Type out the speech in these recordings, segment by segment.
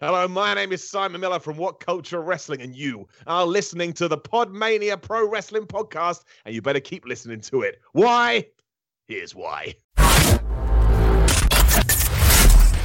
Hello, my name is Simon Miller from What Culture Wrestling, and you are listening to the Podmania Pro Wrestling Podcast, and you better keep listening to it. Why? Here's why.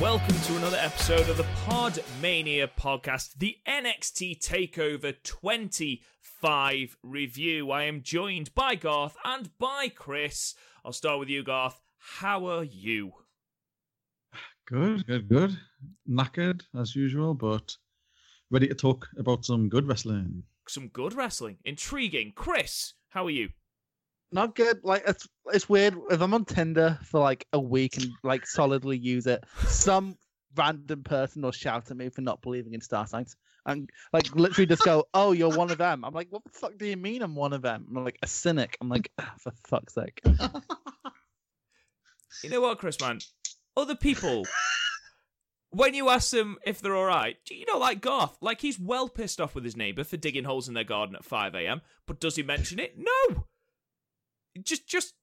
Welcome to another episode of the Podmania Podcast, the NXT TakeOver 25 review. I am joined by Garth and by Chris. I'll start with you, Garth. How are you? Good. Knackered, as usual, but ready to talk about some good wrestling. Intriguing. Chris, how are you? Not good. Like it's weird. If I'm on Tinder for like a week and like solidly use it, some random person will shout at me for not believing in star signs and like literally just go, "Oh, you're one of them." I'm like, "What the fuck do you mean I'm one of them?" I'm like a cynic. I'm like, for fuck's sake. You know what, Chris, man? Other people, when you ask them if they're all right, do you know, like Garth, like he's well pissed off with his neighbour for digging holes in their garden at 5 a.m. But does he mention it? No. Just.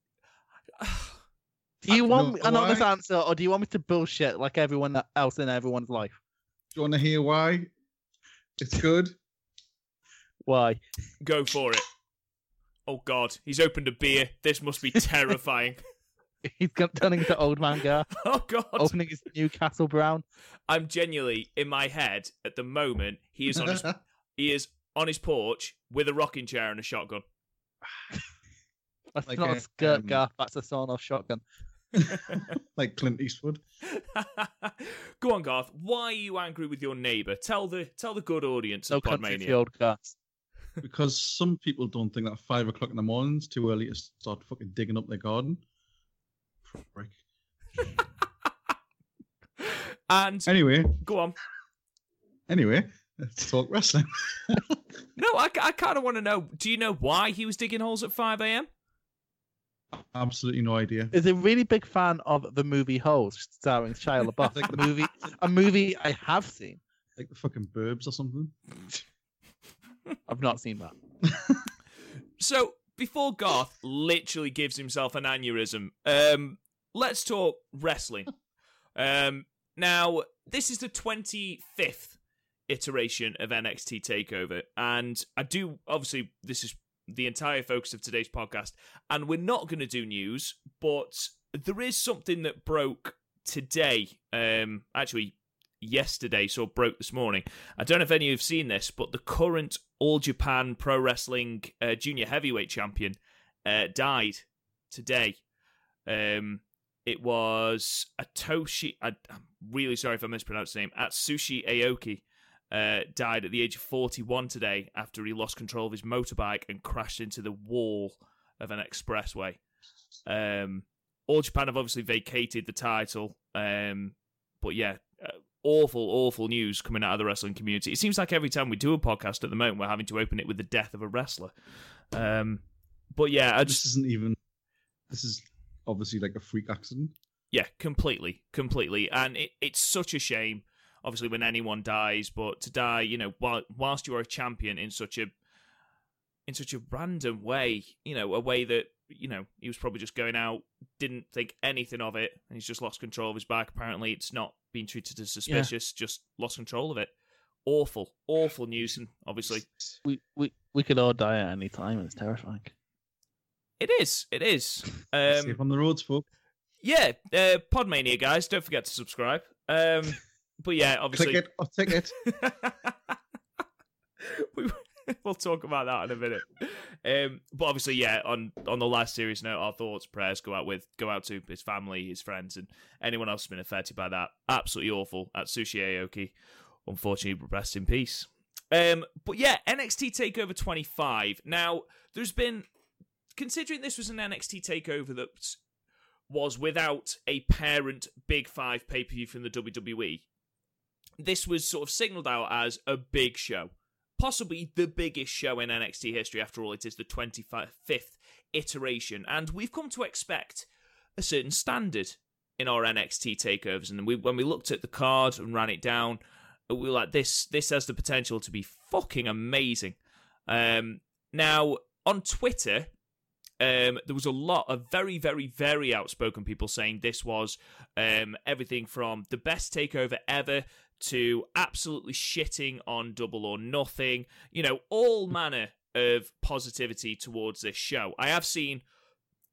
Do you want an honest answer, or do you want me to bullshit like everyone else in everyone's life? Do you want to hear why? It's good. Why? Go for it. Oh God, he's opened a beer. This must be terrifying. He's turning into old man Gar. Oh God, opening his Newcastle Brown. I'm genuinely in my head at the moment. He is on his, he is on his porch with a rocking chair and a shotgun. That's like not a skirt, Garth. That's a sawn-off shotgun. Like Clint Eastwood. Go on, Garth. Why are you angry with your neighbour? Tell the good audience of Podmania. No old Garth. Because some people don't think that 5 o'clock in the morning is too early to start fucking digging up their garden. Frick. And anyway. Go on. Anyway, let's talk wrestling. No, I kind of want to know, do you know why he was digging holes at 5 a.m.? Absolutely no idea. Is a really big fan of the movie Holes, starring Shia LaBeouf. Like a movie I have seen. Like the fucking Burbs or something. I've not seen that. So before Garth literally gives himself an aneurysm, let's talk wrestling. Now, this is the 25th iteration of NXT TakeOver, and I do, obviously, this is the entire focus of today's podcast, and we're not going to do news, but there is something that broke today, actually yesterday, so it broke this morning. I don't know if any of you have seen this, but the current All Japan Pro Wrestling Junior Heavyweight Champion died today. It was Atoshi, I'm really sorry if I mispronounced the name, Atsushi Aoki. Died at the age of 41 today after he lost control of his motorbike and crashed into the wall of an expressway. All Japan have obviously vacated the title, but yeah, awful news coming out of the wrestling community. It seems like every time we do a podcast at the moment, we're having to open it with the death of a wrestler. But yeah, this is obviously like a freak accident. Yeah, completely, and it's such a shame. Obviously, when anyone dies, but to die, you know, whilst you are a champion in such a random way, you know, a way that, you know, he was probably just going out, didn't think anything of it, and he's just lost control of his bike. Apparently, it's not being treated as suspicious, just lost control of it. Awful news, and obviously, we could all die at any time, and it's terrifying. It is. Safe on the roads, folks. Yeah, Podmania guys, don't forget to subscribe. But yeah, obviously. I'll take it. We'll talk about that in a minute. But obviously, yeah, on the last serious note, our thoughts, prayers go out to his family, his friends, and anyone else who's been affected by that. Absolutely awful. Atsushi Aoki, unfortunately, rest in peace. But yeah, NXT TakeOver 25. Now, there's been, considering this was an NXT TakeOver that was without a parent Big Five pay-per-view from the WWE. This was sort of signalled out as a big show. Possibly the biggest show in NXT history. After all, it is the 25th iteration. And we've come to expect a certain standard in our NXT takeovers. And when we looked at the card and ran it down, we were like, this has the potential to be fucking amazing. Now, on Twitter, there was a lot of very, very, very outspoken people saying this was everything from the best takeover ever to absolutely shitting on Double or Nothing. You know, all manner of positivity towards this show. I have seen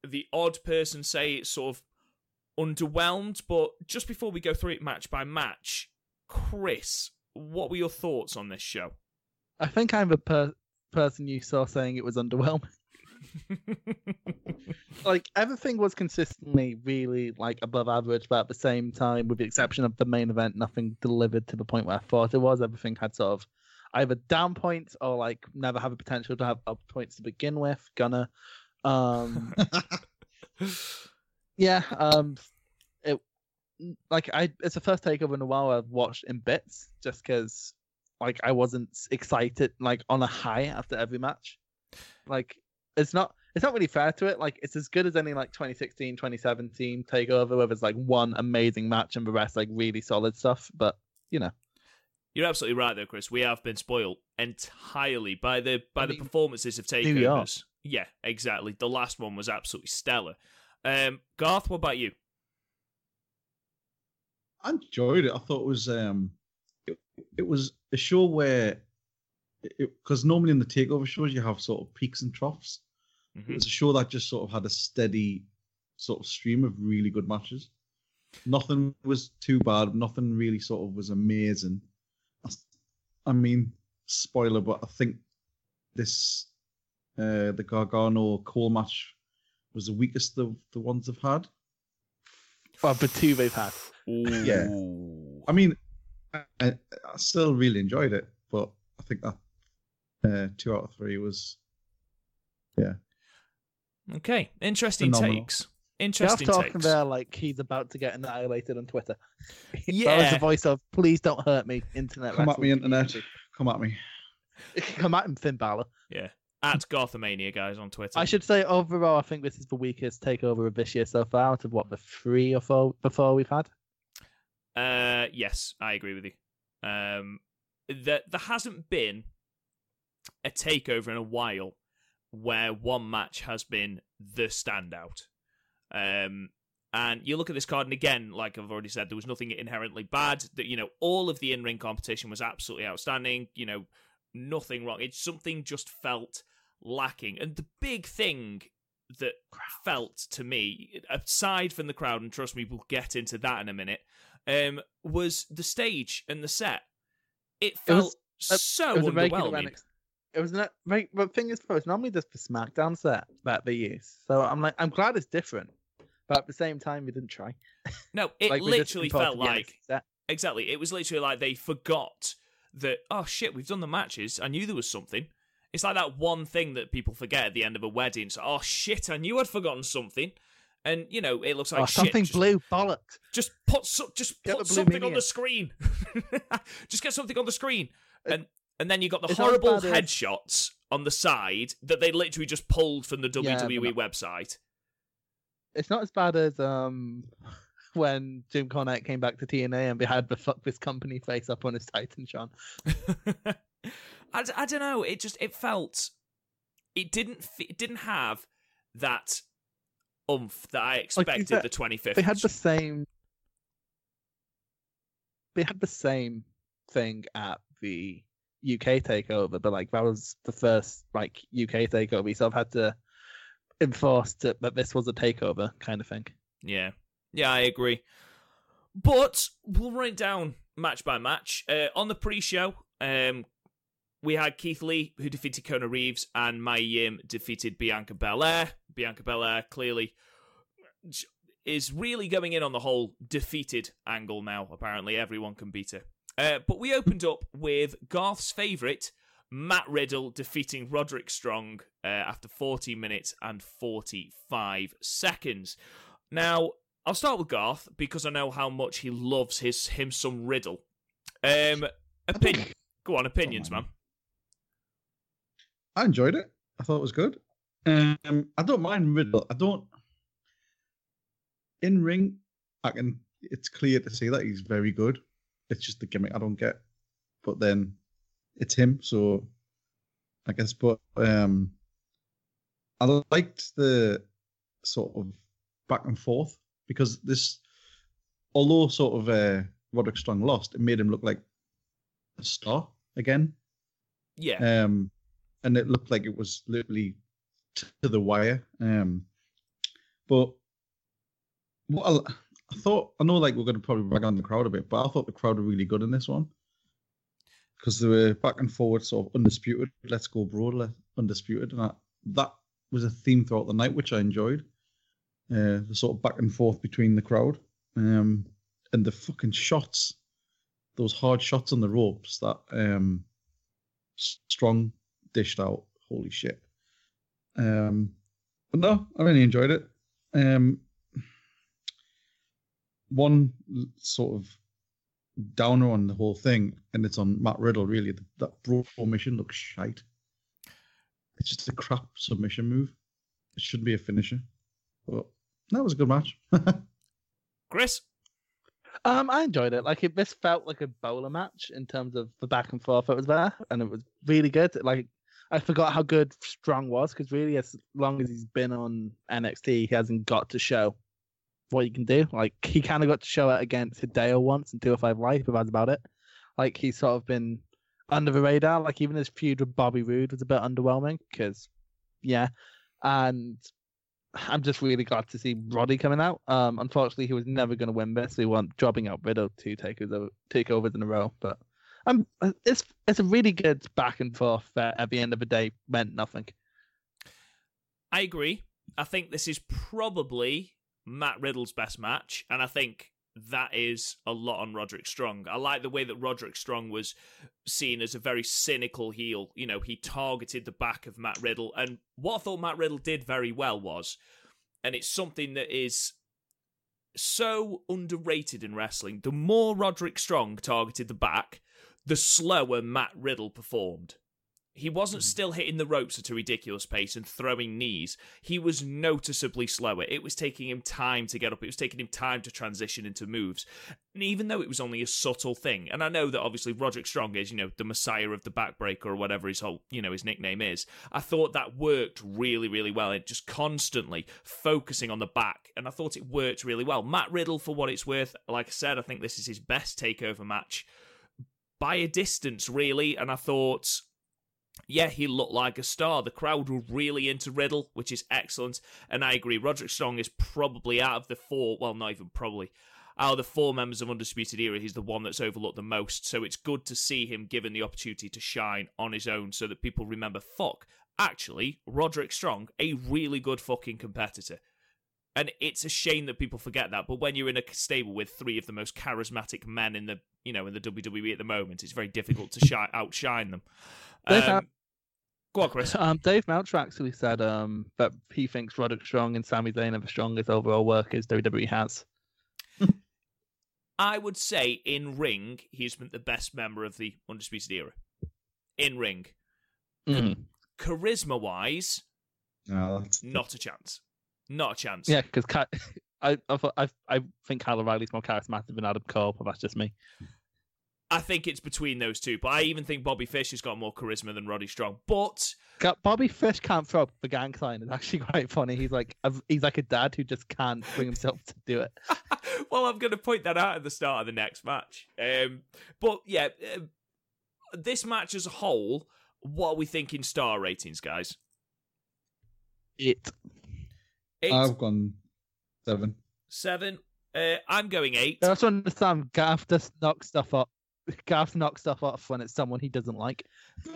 the odd person say it's sort of underwhelmed, but just before we go through it match by match, Chris, what were your thoughts on this show? I think I'm the person you saw saying it was underwhelming. Like, everything was consistently really, like, above average, but at the same time, with the exception of the main event, nothing delivered to the point where I thought it was. Everything had sort of either down points or, like, never have a potential to have up points to begin with. It's the first takeover in a while I've watched in bits, just because, like, I wasn't excited, like, on a high after every match. Like, It's not really fair to it. Like, it's as good as any, like, 2016, 2017 takeover where there's, like, one amazing match and the rest, like, really solid stuff. But, you know. You're absolutely right though, Chris. We have been spoiled entirely by the performances of takeovers. Yeah, exactly. The last one was absolutely stellar. Garth, what about you? I enjoyed it. I thought it was it was a show where, because normally in the takeover shows you have sort of peaks and troughs. Mm-hmm. It's a show that just sort of had a steady sort of stream of really good matches. Nothing was too bad. Nothing really sort of was amazing. I mean, spoiler, but I think this the Gargano-Cole match was the weakest of the ones they've had. Well, the two they've had. Yeah. I mean, I still really enjoyed it, but I think that 2 out of 3 was... Yeah. Okay. Interesting phenomenal takes. Interesting takes. Talking there like he's about to get annihilated on Twitter. Yeah. That was the voice of, please don't hurt me, internet. Come at me, internet. Come at me. Come at him, Finn Balor. Yeah. At Garthamania, guys, on Twitter. I should say, overall, I think this is the weakest takeover of this year so far out of, what, the 3 or 4 before we've had? Yes, I agree with you. There hasn't been a takeover in a while where one match has been the standout. And you look at this card, and again, like I've already said, there was nothing inherently bad. That, you know, all of the in-ring competition was absolutely outstanding. You know, nothing wrong. It's something just felt lacking. And the big thing that felt to me, aside from the crowd, and trust me, we'll get into that in a minute, was the stage and the set. It felt so underwhelming. It was not right, but thing is, it's normally just the SmackDown set that they use. So I'm glad it's different, but at the same time, we didn't try. No, it like, literally felt like exactly. It was literally like they forgot that. Oh shit, we've done the matches. I knew there was something. It's like that one thing that people forget at the end of a wedding. It's like, oh shit, I knew I'd forgotten something, and you know it looks like shit. Something just, blue bollocks. Just put something on the screen. Just get something on the screen and. And then you got the horrible headshots on the side that they literally just pulled from the WWE website. It's not as bad as when Jim Cornette came back to TNA and they had the fuck this company face up on his Titantron. I don't know. It just it didn't have that oomph that I expected. Like, the 25th. They had the same thing at the UK takeover, but like that was the first like UK takeover, we sort of had to enforce that this was a takeover kind of thing. Yeah, I agree. But we'll run down match by match. On the pre-show, we had Keith Lee, who defeated Kona Reeves, and Mai Yim defeated Bianca Belair. Bianca Belair clearly is really going in on the whole defeated angle now. Apparently, everyone can beat her. But we opened up with Garth's favourite, Matt Riddle, defeating Roderick Strong after 40 minutes and 45 seconds. Now, I'll start with Garth, because I know how much he loves him some Riddle. Go on, opinions, man. I enjoyed it. I thought it was good. I don't mind Riddle. In ring, it's clear to see that he's very good. It's just the gimmick I don't get. But then it's him, so I guess. But I liked the sort of back and forth, because this, although sort of Roderick Strong lost, it made him look like a star again. Yeah. And it looked like it was literally to the wire. But what I thought, I know, like, we're going to probably rag on the crowd a bit, but I thought the crowd were really good in this one, because they were back and forward, sort of undisputed. Let's go, bro, undisputed, and that was a theme throughout the night, which I enjoyed. The sort of back and forth between the crowd, and the fucking shots, those hard shots on the ropes that Strong dished out. Holy shit! But no, I really enjoyed it. One sort of downer on the whole thing, and it's on Matt Riddle, really. That bro mission looks shite. It's just a crap submission move. It should be a finisher. But that was a good match. Chris? I enjoyed it. Like, this felt like a bowler match in terms of the back and forth that was there, and it was really good. Like, I forgot how good Strong was, because really, as long as he's been on NXT, he hasn't got to show what you can do. Like, he kind of got to show it against Hideo once in 205 Live, but that's about it. Like, he's sort of been under the radar. Like, even his feud with Bobby Roode was a bit underwhelming, because, yeah. And I'm just really glad to see Roddy coming out. Unfortunately, he was never going to win this. So he won, dropping out Riddle two takeovers in a row. But it's a really good back and forth that at the end of the day meant nothing. I agree. I think this is probably Matt Riddle's best match, and I think that is a lot on Roderick Strong. I like the way that Roderick Strong was seen as a very cynical heel. You know, he targeted the back of Matt Riddle, and what I thought Matt Riddle did very well was, and it's something that is so underrated in wrestling, the more Roderick Strong targeted the back, the slower Matt Riddle performed. He wasn't still hitting the ropes at a ridiculous pace and throwing knees. He was noticeably slower. It was taking him time to get up. It was taking him time to transition into moves. And even though it was only a subtle thing, and I know that obviously Roderick Strong is, you know, the messiah of the backbreaker or whatever his whole, you know, his nickname is, I thought that worked really, really well. It just constantly focusing on the back, and I thought it worked really well. Matt Riddle, for what it's worth, like I said, I think this is his best takeover match by a distance, really, and I thought, yeah, he looked like a star. The crowd were really into Riddle, which is excellent. And I agree, Roderick Strong is probably out of the four, well, not even probably, out of the four members of Undisputed Era, he's the one that's overlooked the most. So it's good to see him given the opportunity to shine on his own so that people remember, fuck, actually, Roderick Strong, a really good fucking competitor. And it's a shame that people forget that. But when you're in a stable with three of the most charismatic men in the, you know, in the WWE at the moment, it's very difficult to outshine them. Go on, Chris. Dave Meltzer actually said that he thinks Roderick Strong and Sami Zayn are the strongest overall workers WWE has. I would say in ring, he's been the best member of the Undisputed Era. In ring. Charisma-wise, not a chance. Not a chance. Yeah, because I think Kyle O'Reilly's more charismatic than Adam Cole, but that's just me. I think it's between those two, but I even think Bobby Fish has got more charisma than Roddy Strong. But Bobby Fish can't throw up the gang sign. It's actually quite funny. He's like a dad who just can't bring himself to do it. Well, I'm going to point that out at the start of the next match. But yeah, this match as a whole, what are we thinking star ratings, guys? I've gone 7. 7. I'm going 8. I also understand Garth does knock stuff up. Garth knocks stuff off when it's someone he doesn't like.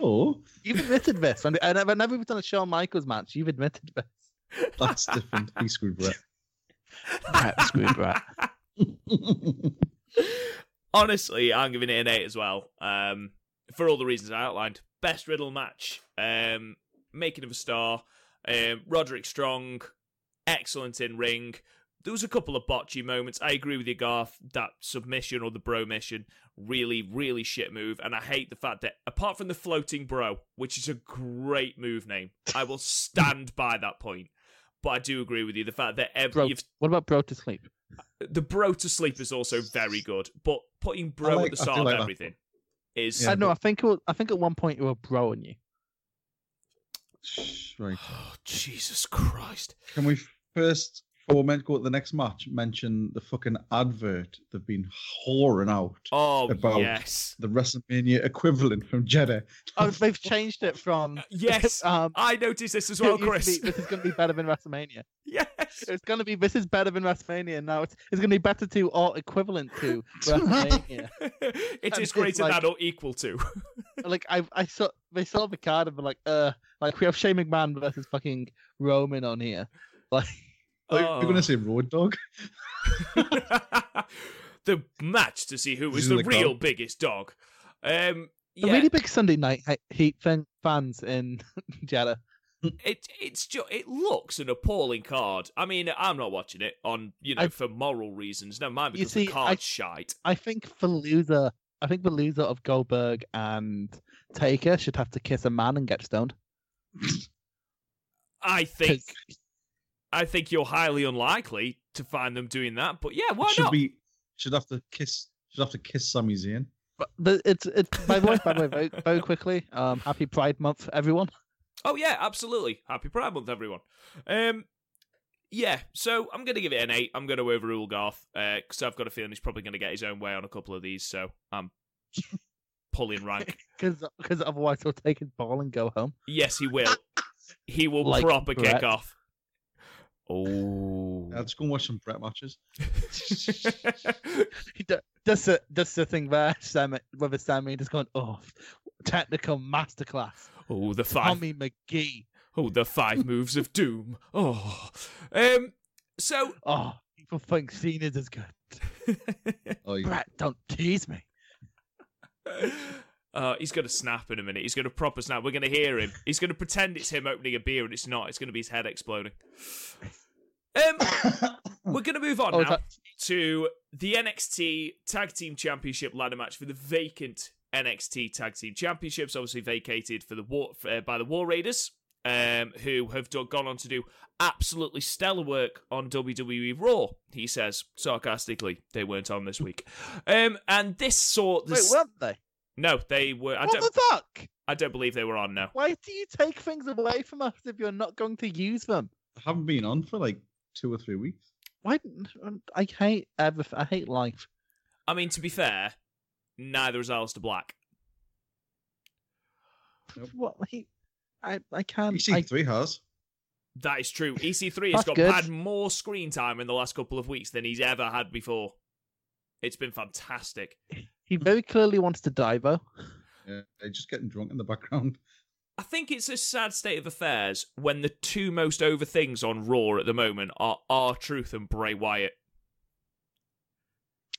Oh, you've admitted this. I've never done a Shawn Michaels match. You've admitted this. That's different. He screwed Brett. Brett screwed Brett. Honestly, I'm giving it an 8 as well. For all the reasons I outlined. Best Riddle match. Making of a star. Roderick Strong. Excellent in ring. There was a couple of botchy moments. I agree with you, Garth. That submission or the bro mission, really, really shit move. And I hate the fact that, apart from the floating bro, which is a great move name, I will stand by that point. But I do agree with you. The fact that what about bro to sleep? The bro to sleep is also very good. But putting bro at the start of everything is... Yeah, I know. I think at one point you were broing you. Right. Oh, Jesus Christ. Can we first... Oh, we're meant to go to the next match, mention the fucking advert they've been whoring out about the WrestleMania equivalent from Jeddah. Oh, they've changed it from... Yes, I noticed this as well, Chris. This is going to be better than WrestleMania. Yes. It's going to be, this is better than WrestleMania. Now it's going to be better to or equivalent to WrestleMania. It is greater than or equal to. Like, I saw... They saw the card and were like, we have Shane McMahon versus fucking Roman on here. Like... You're going to say Road Dog? The match to see who is the real crowd. Biggest dog. The really big Sunday Night Heat fans in Jeddah. It looks an appalling card. I mean, I'm not watching it for moral reasons. Never mind because the card's shite. I think the loser of Goldberg and Taker should have to kiss a man and get stoned. I think you're highly unlikely to find them doing that, but yeah, why not? Should have to kiss Sami Zayn. But it's by the way, very, very quickly. Happy Pride Month, everyone. Oh yeah, absolutely. Happy Pride Month, everyone. So I'm gonna give it an 8. I'm gonna overrule Garth because I've got a feeling he's probably gonna get his own way on a couple of these. So I'm pulling rank because otherwise he'll take his ball and go home. Yes, he will. He will proper kick off. Oh, let's go and watch some Brett matches. That's the thing there, Sammy, with Sammy just going, oh, technical masterclass. Oh, the five. Tommy McGee. Oh, the five moves of doom. Oh, people think Cena's as good. Brett, don't tease me. He's going to snap in a minute. He's going to proper snap. We're going to hear him. He's going to pretend it's him opening a beer and it's not. It's going to be his head exploding. We're going to move on now to the NXT Tag Team Championship ladder match for the vacant NXT Tag Team Championships, obviously vacated for the by the War Raiders, who have gone on to do absolutely stellar work on WWE Raw, he says, sarcastically. They weren't on this week. And this sort... Wait, weren't they? No, they were... What the fuck? I don't believe they were on, no. Why do you take things away from us if you're not going to use them? I haven't been on for, 2 or 3 weeks. Why? I hate everything. I hate life. I mean, to be fair, neither is Aleister Black. Nope. What? I can't... EC3 has. That is true. EC3 has had more screen time in the last couple of weeks than he's ever had before. It's been fantastic. He very clearly wants to die, though. Yeah, just getting drunk in the background. I think it's a sad state of affairs when the two most over things on Raw at the moment are R-Truth and Bray Wyatt.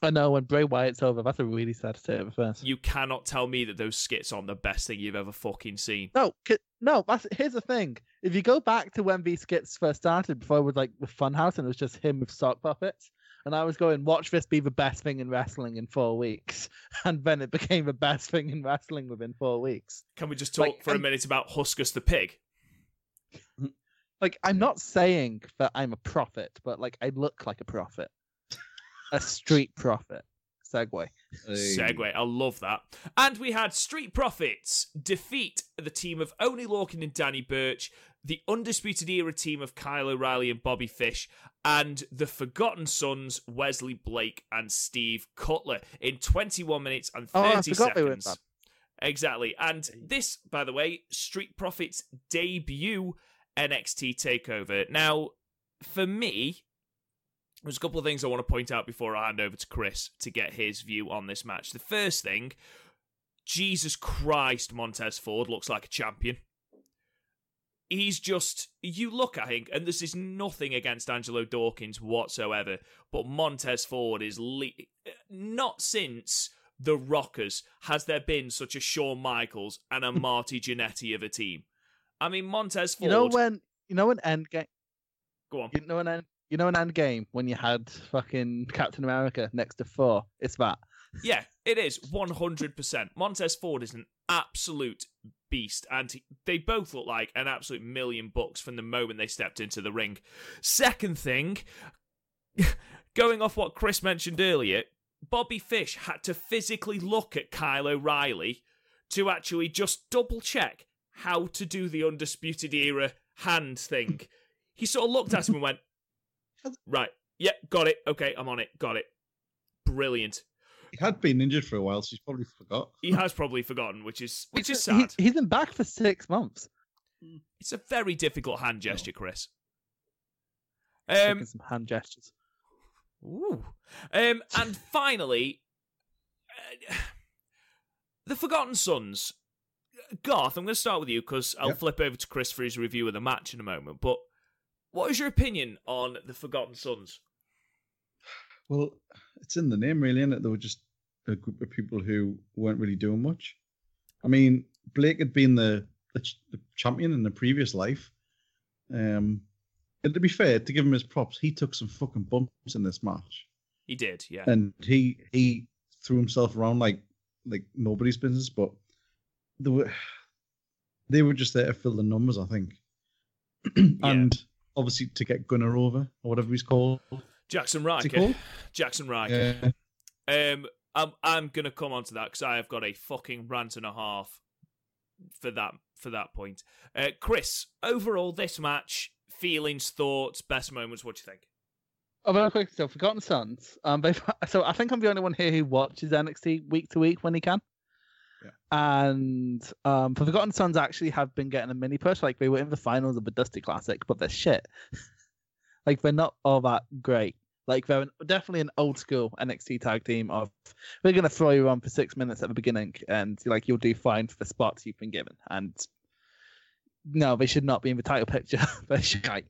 I know, when Bray Wyatt's over, that's a really sad state of affairs. You cannot tell me that those skits aren't the best thing you've ever fucking seen. No, here's the thing. If you go back to when these skits first started, before it was with Funhouse and it was just him with sock puppets, and I was going, watch this be the best thing in wrestling in 4 weeks. And then it became the best thing in wrestling within 4 weeks. Can we just talk for a minute about Huskus the Pig? I'm not saying that I'm a prophet, but I look like a prophet. A street prophet. Segway. Segway, I love that. And we had Street Profits defeat the team of Oney Lorcan and Danny Burch, the Undisputed Era team of Kyle O'Reilly and Bobby Fish, and the Forgotten Sons, Wesley Blake and Steve Cutler, in 21 minutes and 30 seconds. Exactly. And this, by the way, Street Profits debut NXT TakeOver. Now, for me, there's a couple of things I want to point out before I hand over to Chris to get his view on this match. The first thing, Jesus Christ, Montez Ford looks like a champion. He's just, you look at him, and this is nothing against Angelo Dawkins whatsoever, but Montez Ford is, not since the Rockers has there been such a Shawn Michaels and a Marty Jannetty of a team. I mean, Montez Ford... You know when Endgame... Go on. You know when You know, in Endgame, when you had fucking Captain America next to Thor, it's that. Yeah, it is 100%. Montez Ford is an absolute beast, and they both look like an absolute $1,000,000 from the moment they stepped into the ring. Second thing, going off what Chris mentioned earlier, Bobby Fish had to physically look at Kyle O'Reilly to actually just double check how to do the Undisputed Era hand thing. He sort of looked at him and went, right, yeah, got it, okay, I'm on it, got it. Brilliant. He had been injured for a while, so he's probably forgot. He has probably forgotten, which is sad. He's been back for 6 months. It's a very difficult hand gesture, Chris. Some hand gestures. Ooh. And finally, the Forgotten Sons. Garth, I'm going to start with you because I'll flip over to Chris for his review of the match in a moment. But what is your opinion on the Forgotten Sons? Well, it's in the name, really, isn't it? They were just a group of people who weren't really doing much. I mean, Blake had been the champion in the previous life. And to be fair, to give him his props, he took some fucking bumps in this match. He did, yeah. And he threw himself around like nobody's business, but they were just there to fill the numbers, I think. And obviously to get Gunnar over, or whatever he's called. Jackson Riker. Jackson Riker. Yeah. I'm going to come on to that because I have got a fucking rant and a half for that point. Chris, overall, this match, feelings, thoughts, best moments, what do you think? Oh, very quick. So, Forgotten Sons. So I think I'm the only one here who watches NXT week to week when he can. Yeah. And the Forgotten Sons actually have been getting a mini push. Like, they were in the finals of the Dusty Classic, but they're shit. Like, they're not all that great. Like, they're definitely an old school NXT tag team of, we're going to throw you on for 6 minutes at the beginning and, like, you'll do fine for the spots you've been given. And no, they should not be in the title picture. They're shy.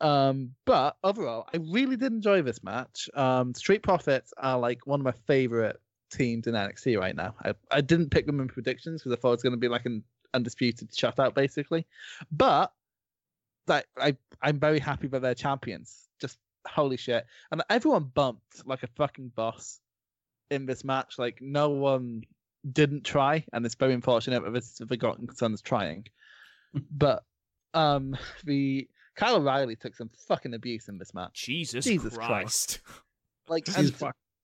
But overall, I really did enjoy this match. Street Profits are, like, one of my favorite teams in NXT right now. I didn't pick them in predictions because I thought it was going to be, like, an undisputed shutout, basically. But like I'm very happy that they're champions. Just holy shit. And everyone bumped like a fucking boss in this match. Like, no one didn't try, and it's very unfortunate that this is the Forgotten Sons trying. But the Kyle O'Reilly took some fucking abuse in this match. Jesus Christ. Like, and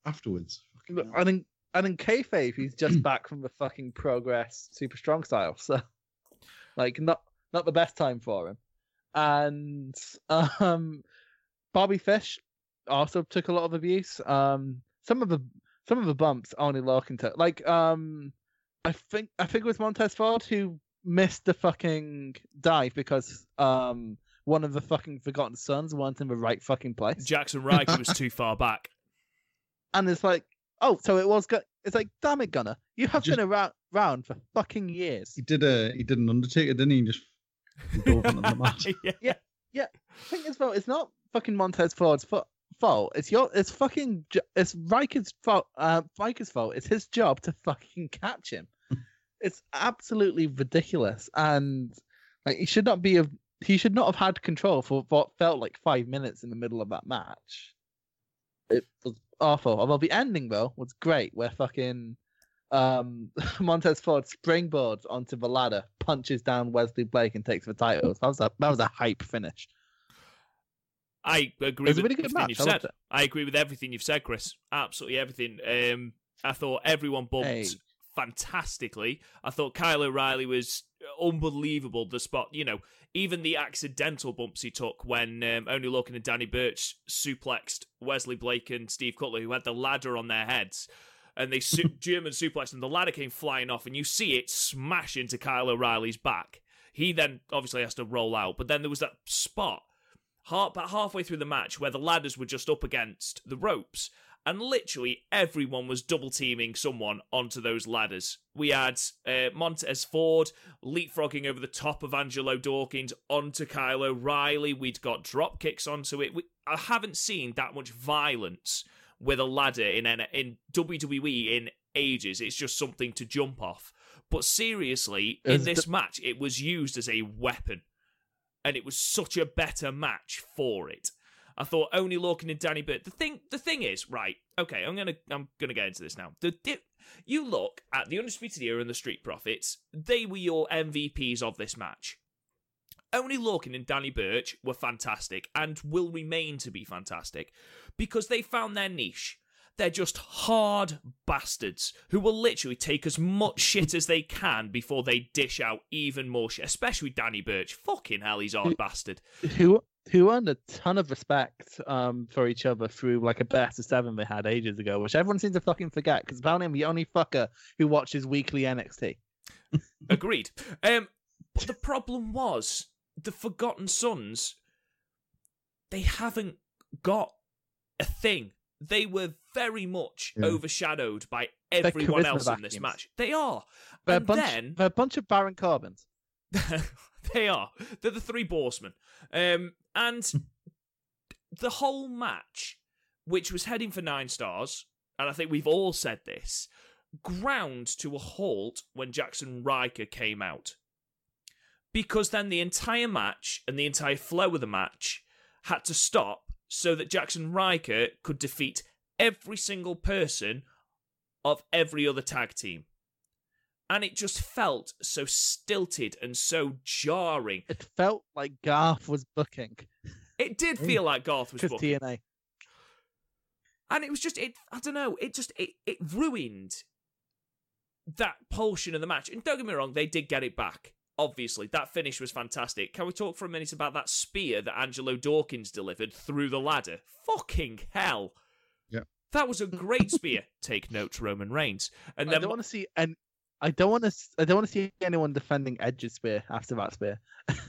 afterwards. And in kayfabe, he's just back from the fucking Progress Super Strong Style. So, like, not the best time for him. And Bobby Fish also took a lot of abuse. Some of the bumps only Larkin took. Like, I think it was Montez Ford who missed the fucking dive because one of the fucking Forgotten Sons weren't in the right fucking place. Jackson Riker was too far back. And it's like, oh, so it was. It's like, damn it, Gunnar, you have been around for fucking years. He did an Undertaker, didn't he? Just yeah. The thing is, though, it's not fucking Montez Ford's fault. It's Riker's fault. Riker's fault. It's his job to fucking catch him. It's absolutely ridiculous, and like he should not have had control for what felt like 5 minutes in the middle of that match. It was awful. Although the ending though was great, where fucking Montez Ford springboards onto the ladder, punches down Wesley Blake, and takes the titles. That was a hype finish. I agree with everything you've said. I agree with everything you've said, Chris. Absolutely everything. I thought everyone bumped fantastically. I thought Kyle O'Reilly was unbelievable. The spot, even the accidental bumps he took when Oney Lorcan and Danny Burch suplexed Wesley Blake and Steve Cutler, who had the ladder on their heads. And they German suplexed, and the ladder came flying off, and you see it smash into Kyle O'Reilly's back. He then obviously has to roll out, but then there was that spot about halfway through the match where the ladders were just up against the ropes, and literally everyone was double-teaming someone onto those ladders. We had Montez Ford leapfrogging over the top of Angelo Dawkins onto Kyle O'Reilly. We'd got drop kicks onto it. I haven't seen that much violence with a ladder in WWE in ages. It's just something to jump off. But seriously, in this match, it was used as a weapon. And it was such a better match for it. I thought only Lorcan and Danny Bird. The thing is, right? Okay, I'm gonna get into this now. You look at the Undisputed Era and the Street Profits. They were your MVPs of this match. Only Lorcan and Danny Burch were fantastic and will remain to be fantastic because they found their niche. They're just hard bastards who will literally take as much shit as they can before they dish out even more shit, especially Danny Burch. Fucking hell, he's a hard bastard. Who earned a ton of respect for each other through like a best of seven they had ages ago, which everyone seems to fucking forget because apparently I'm the only fucker who watches weekly NXT. Agreed. But the problem was the Forgotten Sons, they haven't got a thing. They were very much overshadowed by everyone else in this match. They are. They're a bunch of Baron Corbins. They are. They're the Three Horsemen. And the whole match, which was heading for 9 stars, and I think we've all said this, ground to a halt when Jackson Riker came out. Because then the entire match and the entire flow of the match had to stop so that Jackson Riker could defeat every single person of every other tag team. And it just felt so stilted and so jarring. It felt like Garth was booking. It did feel like Garth was booking. TNA. And it was just, it ruined that portion of the match. And don't get me wrong, they did get it back. Obviously, that finish was fantastic. Can we talk for a minute about that spear that Angelo Dawkins delivered through the ladder? Fucking hell. Yeah. That was a great spear. Take note, Roman Reigns. And then I don't want to see anyone defending Edge's spear after that spear.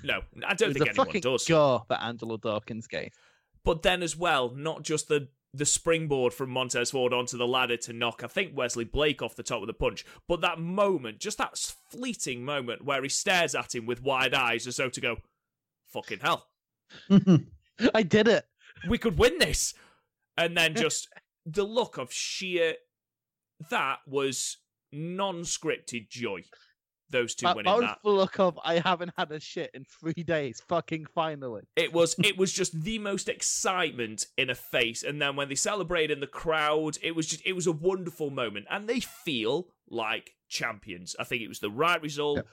No, I don't think anyone does. Gore that Angelo Dawkins gave. But then as well, not just the springboard from Montez Ford onto the ladder to knock, I think, Wesley Blake off the top with a punch, but that moment, just that fleeting moment where he stares at him with wide eyes as though to go, fucking hell. I did it. We could win this. And then just the look of sheer... That was... non-scripted joy. Those two winning that. The look of I haven't had a shit in 3 days. Fucking finally. It was just the most excitement in a face. And then when they celebrated in the crowd, it was a wonderful moment. And they feel like champions. I think it was the right result. Yeah.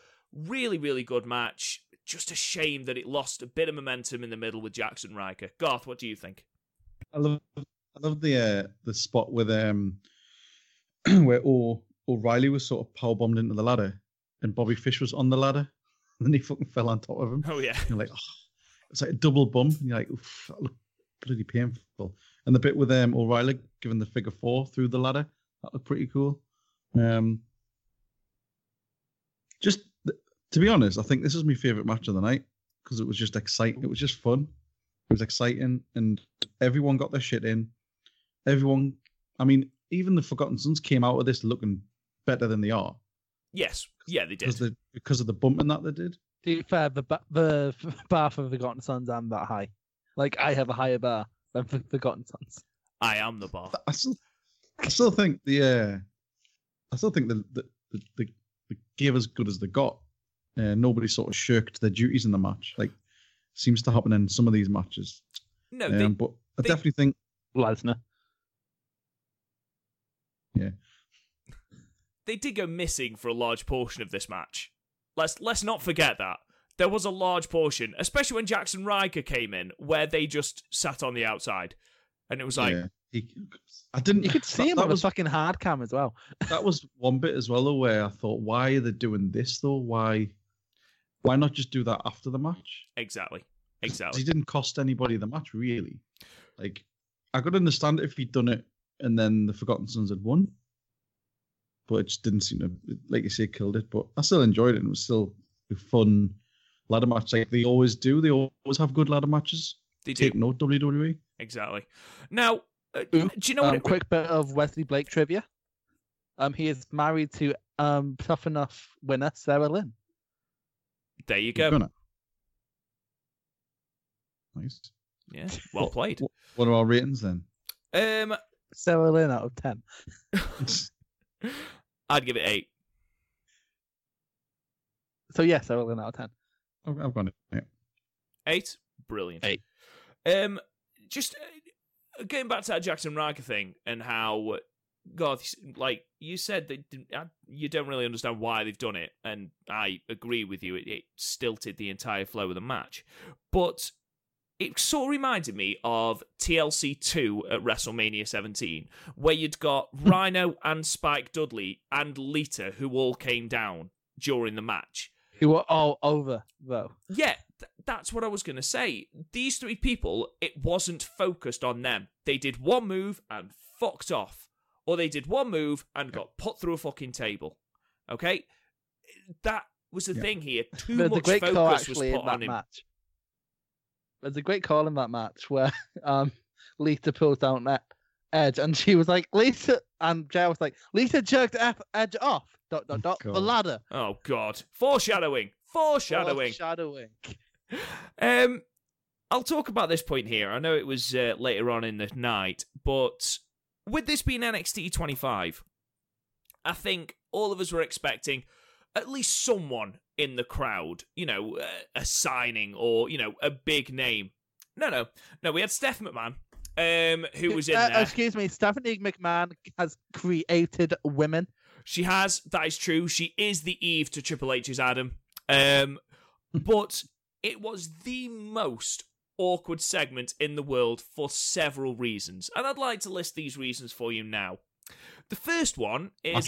Really, really good match. Just a shame that it lost a bit of momentum in the middle with Jackson Riker. Garth, what do you think? I love the spot with where all. O'Reilly was sort of powerbombed into the ladder, and Bobby Fish was on the ladder, and then he fucking fell on top of him. Oh yeah, and you're like, oh, it's like a double bump, and you're like, oof, that looked pretty painful. And the bit with O'Reilly giving the figure four through the ladder, that looked pretty cool. Just to be honest, I think this is my favorite match of the night because it was just exciting. It was just fun. It was exciting, and everyone got their shit in. Everyone, I mean, even the Forgotten Sons came out of this looking better than they are. Yes. Yeah, they did. Because of the bumping that they did. To be fair, the bar for Forgotten Sons, I'm that high. Like, I have a higher bar than for Forgotten Sons. I am the bar. I still think they gave as good as they got. Nobody sort of shirked their duties in the match. Like, seems to happen in some of these matches. No, but I definitely think... Lesnar. Yeah. They did go missing for a large portion of this match. Let's not forget that. There was a large portion, especially when Jackson Riker came in, where they just sat on the outside. And it was like... Yeah. You could see him on the fucking hard cam as well. That was one bit as well, though, where I thought, why are they doing this, though? Why not just do that after the match? Exactly. It didn't cost anybody the match, really. Like, I could understand if he'd done it and then the Forgotten Sons had won. But it just didn't seem to, like you say, killed it. But I still enjoyed it, and it was still a fun ladder match. Like they always do. They always have good ladder matches. They do. Take note, WWE. Exactly. Now, do you know what? A quick bit of Wesley Blake trivia. He is married to Tough Enough winner, Sarah Lynn. There you go. Nice. Yeah, well played. What are our ratings then? Sarah Lynn out of 10. I'd give it 8. So yes, Sarah Lynn out of 10. I've got it. 8? Brilliant. 8. just getting back to that Jackson Riker thing and how, God, like you said, you don't really understand why they've done it, and I agree with you. It stilted the entire flow of the match, but it sort of reminded me of TLC 2 at WrestleMania 17, where you'd got Rhino and Spike Dudley and Lita, who all came down during the match. Who were all over, though. Yeah, that's what I was going to say. These three people, it wasn't focused on them. They did one move and fucked off. Or they did one move and got put through a fucking table. Okay? That was the thing here. Too much focus was put on him. Match. There's a great call in that match where Lita pulls down Edge, and she was like, Lita, and Jair was like, Lita jerked Edge off, ... the ladder. Oh, God. Foreshadowing. I'll talk about this point here. I know it was later on in the night, but with this being NXT 25, I think all of us were expecting at least someone in the crowd, a signing or, a big name. No, we had Steph McMahon, who was in there. Excuse me, Stephanie McMahon has created women. She has, that is true. She is the Eve to Triple H's Adam. But it was the most awkward segment in the world for several reasons. And I'd like to list these reasons for you now. The first one is...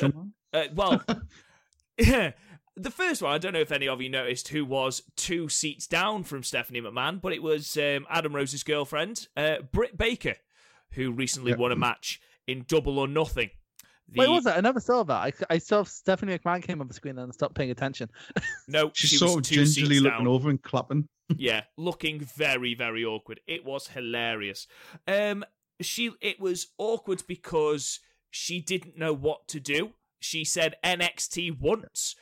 the first one, I don't know if any of you noticed who was two seats down from Stephanie McMahon, but it was Adam Rose's girlfriend, Britt Baker, who recently won a match in Double or Nothing. Wait, what was that? I never saw that. I saw Stephanie McMahon came on the screen and I stopped paying attention. No, she was sort of gingerly looking over and clapping. Yeah, looking very, very awkward. It was hilarious. It was awkward because she didn't know what to do. She said NXT once.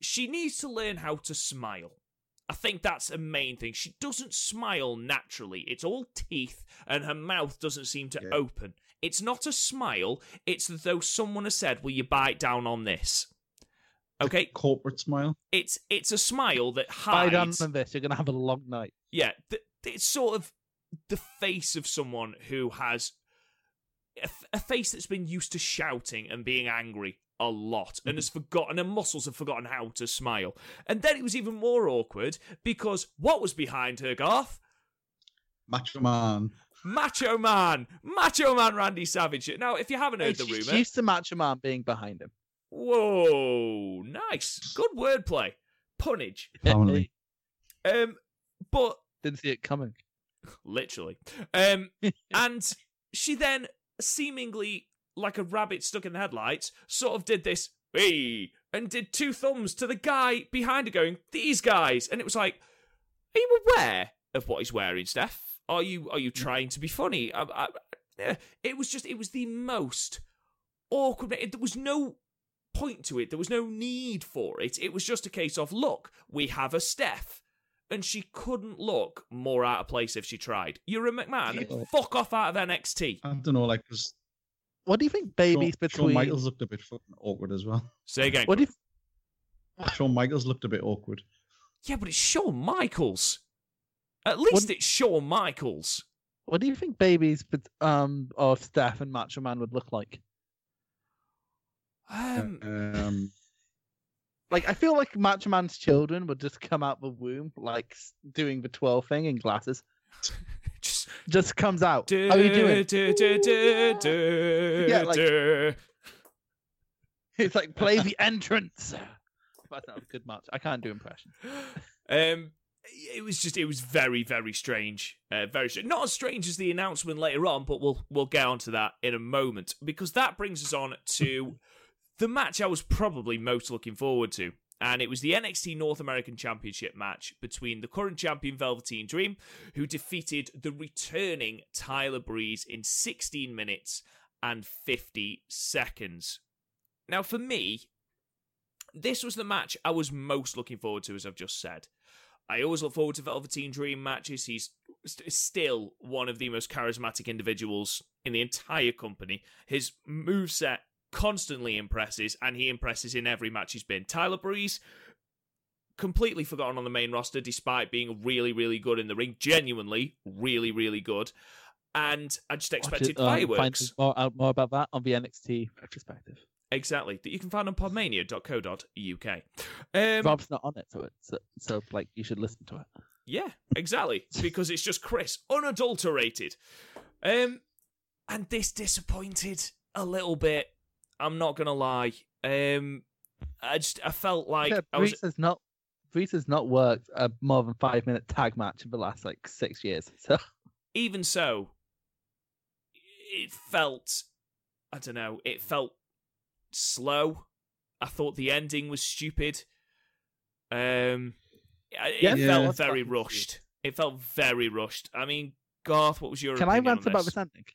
She needs to learn how to smile. I think that's a main thing. She doesn't smile naturally. It's all teeth, and her mouth doesn't seem to open. It's not a smile. It's as though someone has said, will you bite down on this? Okay? Corporate smile. It's a smile that hides. Bite down on this, you're going to have a long night. Yeah. It's sort of the face of someone who has a face that's been used to shouting and being angry a lot and has forgotten, and muscles have forgotten how to smile. And then it was even more awkward because what was behind her, Garth? Macho Man Randy Savage. Now, if you haven't heard the rumour... She's used to Macho Man being behind him. Whoa, nice. Good wordplay. Punnage. Finally. But... Didn't see it coming. Literally. And she then, seemingly like a rabbit stuck in the headlights, sort of did this, hey, and did two thumbs to the guy behind her going, these guys. And it was like, are you aware of what he's wearing, Steph? Are you trying to be funny? It was the most awkward. There was no point to it. There was no need for it. It was just a case of, look, we have a Steph. And she couldn't look more out of place if she tried. You're a McMahon. Fuck off out of NXT. I don't know, what do you think babies between... Shawn Michaels looked a bit fucking awkward as well. Say again. What if... Shawn Michaels looked a bit awkward. Yeah, but it's Shawn Michaels. At least it's Shawn Michaels. What do you think babies of Steph and Macho Man would look like? I feel like Macho Man's children would just come out the womb, like doing the twirl thing in glasses. just comes out. How are you doing? Yeah, it's like play the entrance. That's not a good match. I can't do impressions. It was very, very strange. Very strange. Not as strange as the announcement later on, but we'll get onto that in a moment, because that brings us on to the match I was probably most looking forward to, and it was the NXT North American Championship match between the current champion Velveteen Dream, who defeated the returning Tyler Breeze in 16 minutes and 50 seconds. Now, for me, this was the match I was most looking forward to, as I've just said. I always look forward to Velveteen Dream matches. He's still one of the most charismatic individuals in the entire company. His moveset constantly impresses, and he impresses in every match he's been. Tyler Breeze, completely forgotten on the main roster, despite being really, really good in the ring. Genuinely, really, really good. And I just expected fireworks. Find out more about that on the NXT retrospective. Exactly. That you can find on podmania.co.uk. Rob's not on it, so like you should listen to it. Yeah, exactly. Because it's just Chris, unadulterated. And this disappointed a little bit. I'm not gonna lie. I felt like Breeze has not worked a more than 5-minute tag match in the last 6 years. So even so, it felt, I don't know, it felt slow. I thought the ending was stupid. Felt very rushed. It felt very rushed. I mean, Garth, what was your opinion on this? Can I rant about this ending?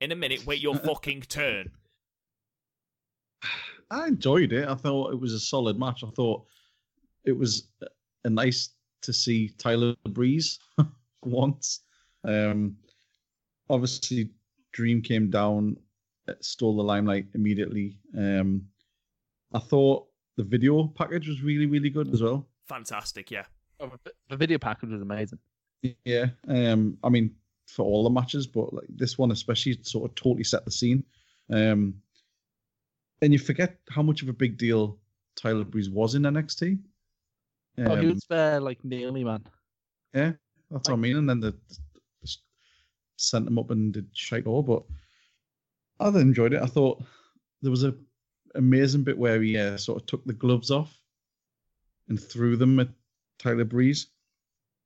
In a minute, wait your fucking turn. I enjoyed it. I thought it was a solid match. I thought it was nice to see Tyler Breeze once. Obviously, Dream came down, stole the limelight immediately. I thought the video package was really, really good as well. Fantastic, yeah. Oh, the video package was amazing. Yeah. I mean, for all the matches, but this one especially sort of totally set the scene. And you forget how much of a big deal Tyler Breeze was in NXT. He was there nearly, man. Yeah, that's what I mean. And then they sent him up and did shite all, but I enjoyed it. I thought there was an amazing bit where he sort of took the gloves off and threw them at Tyler Breeze.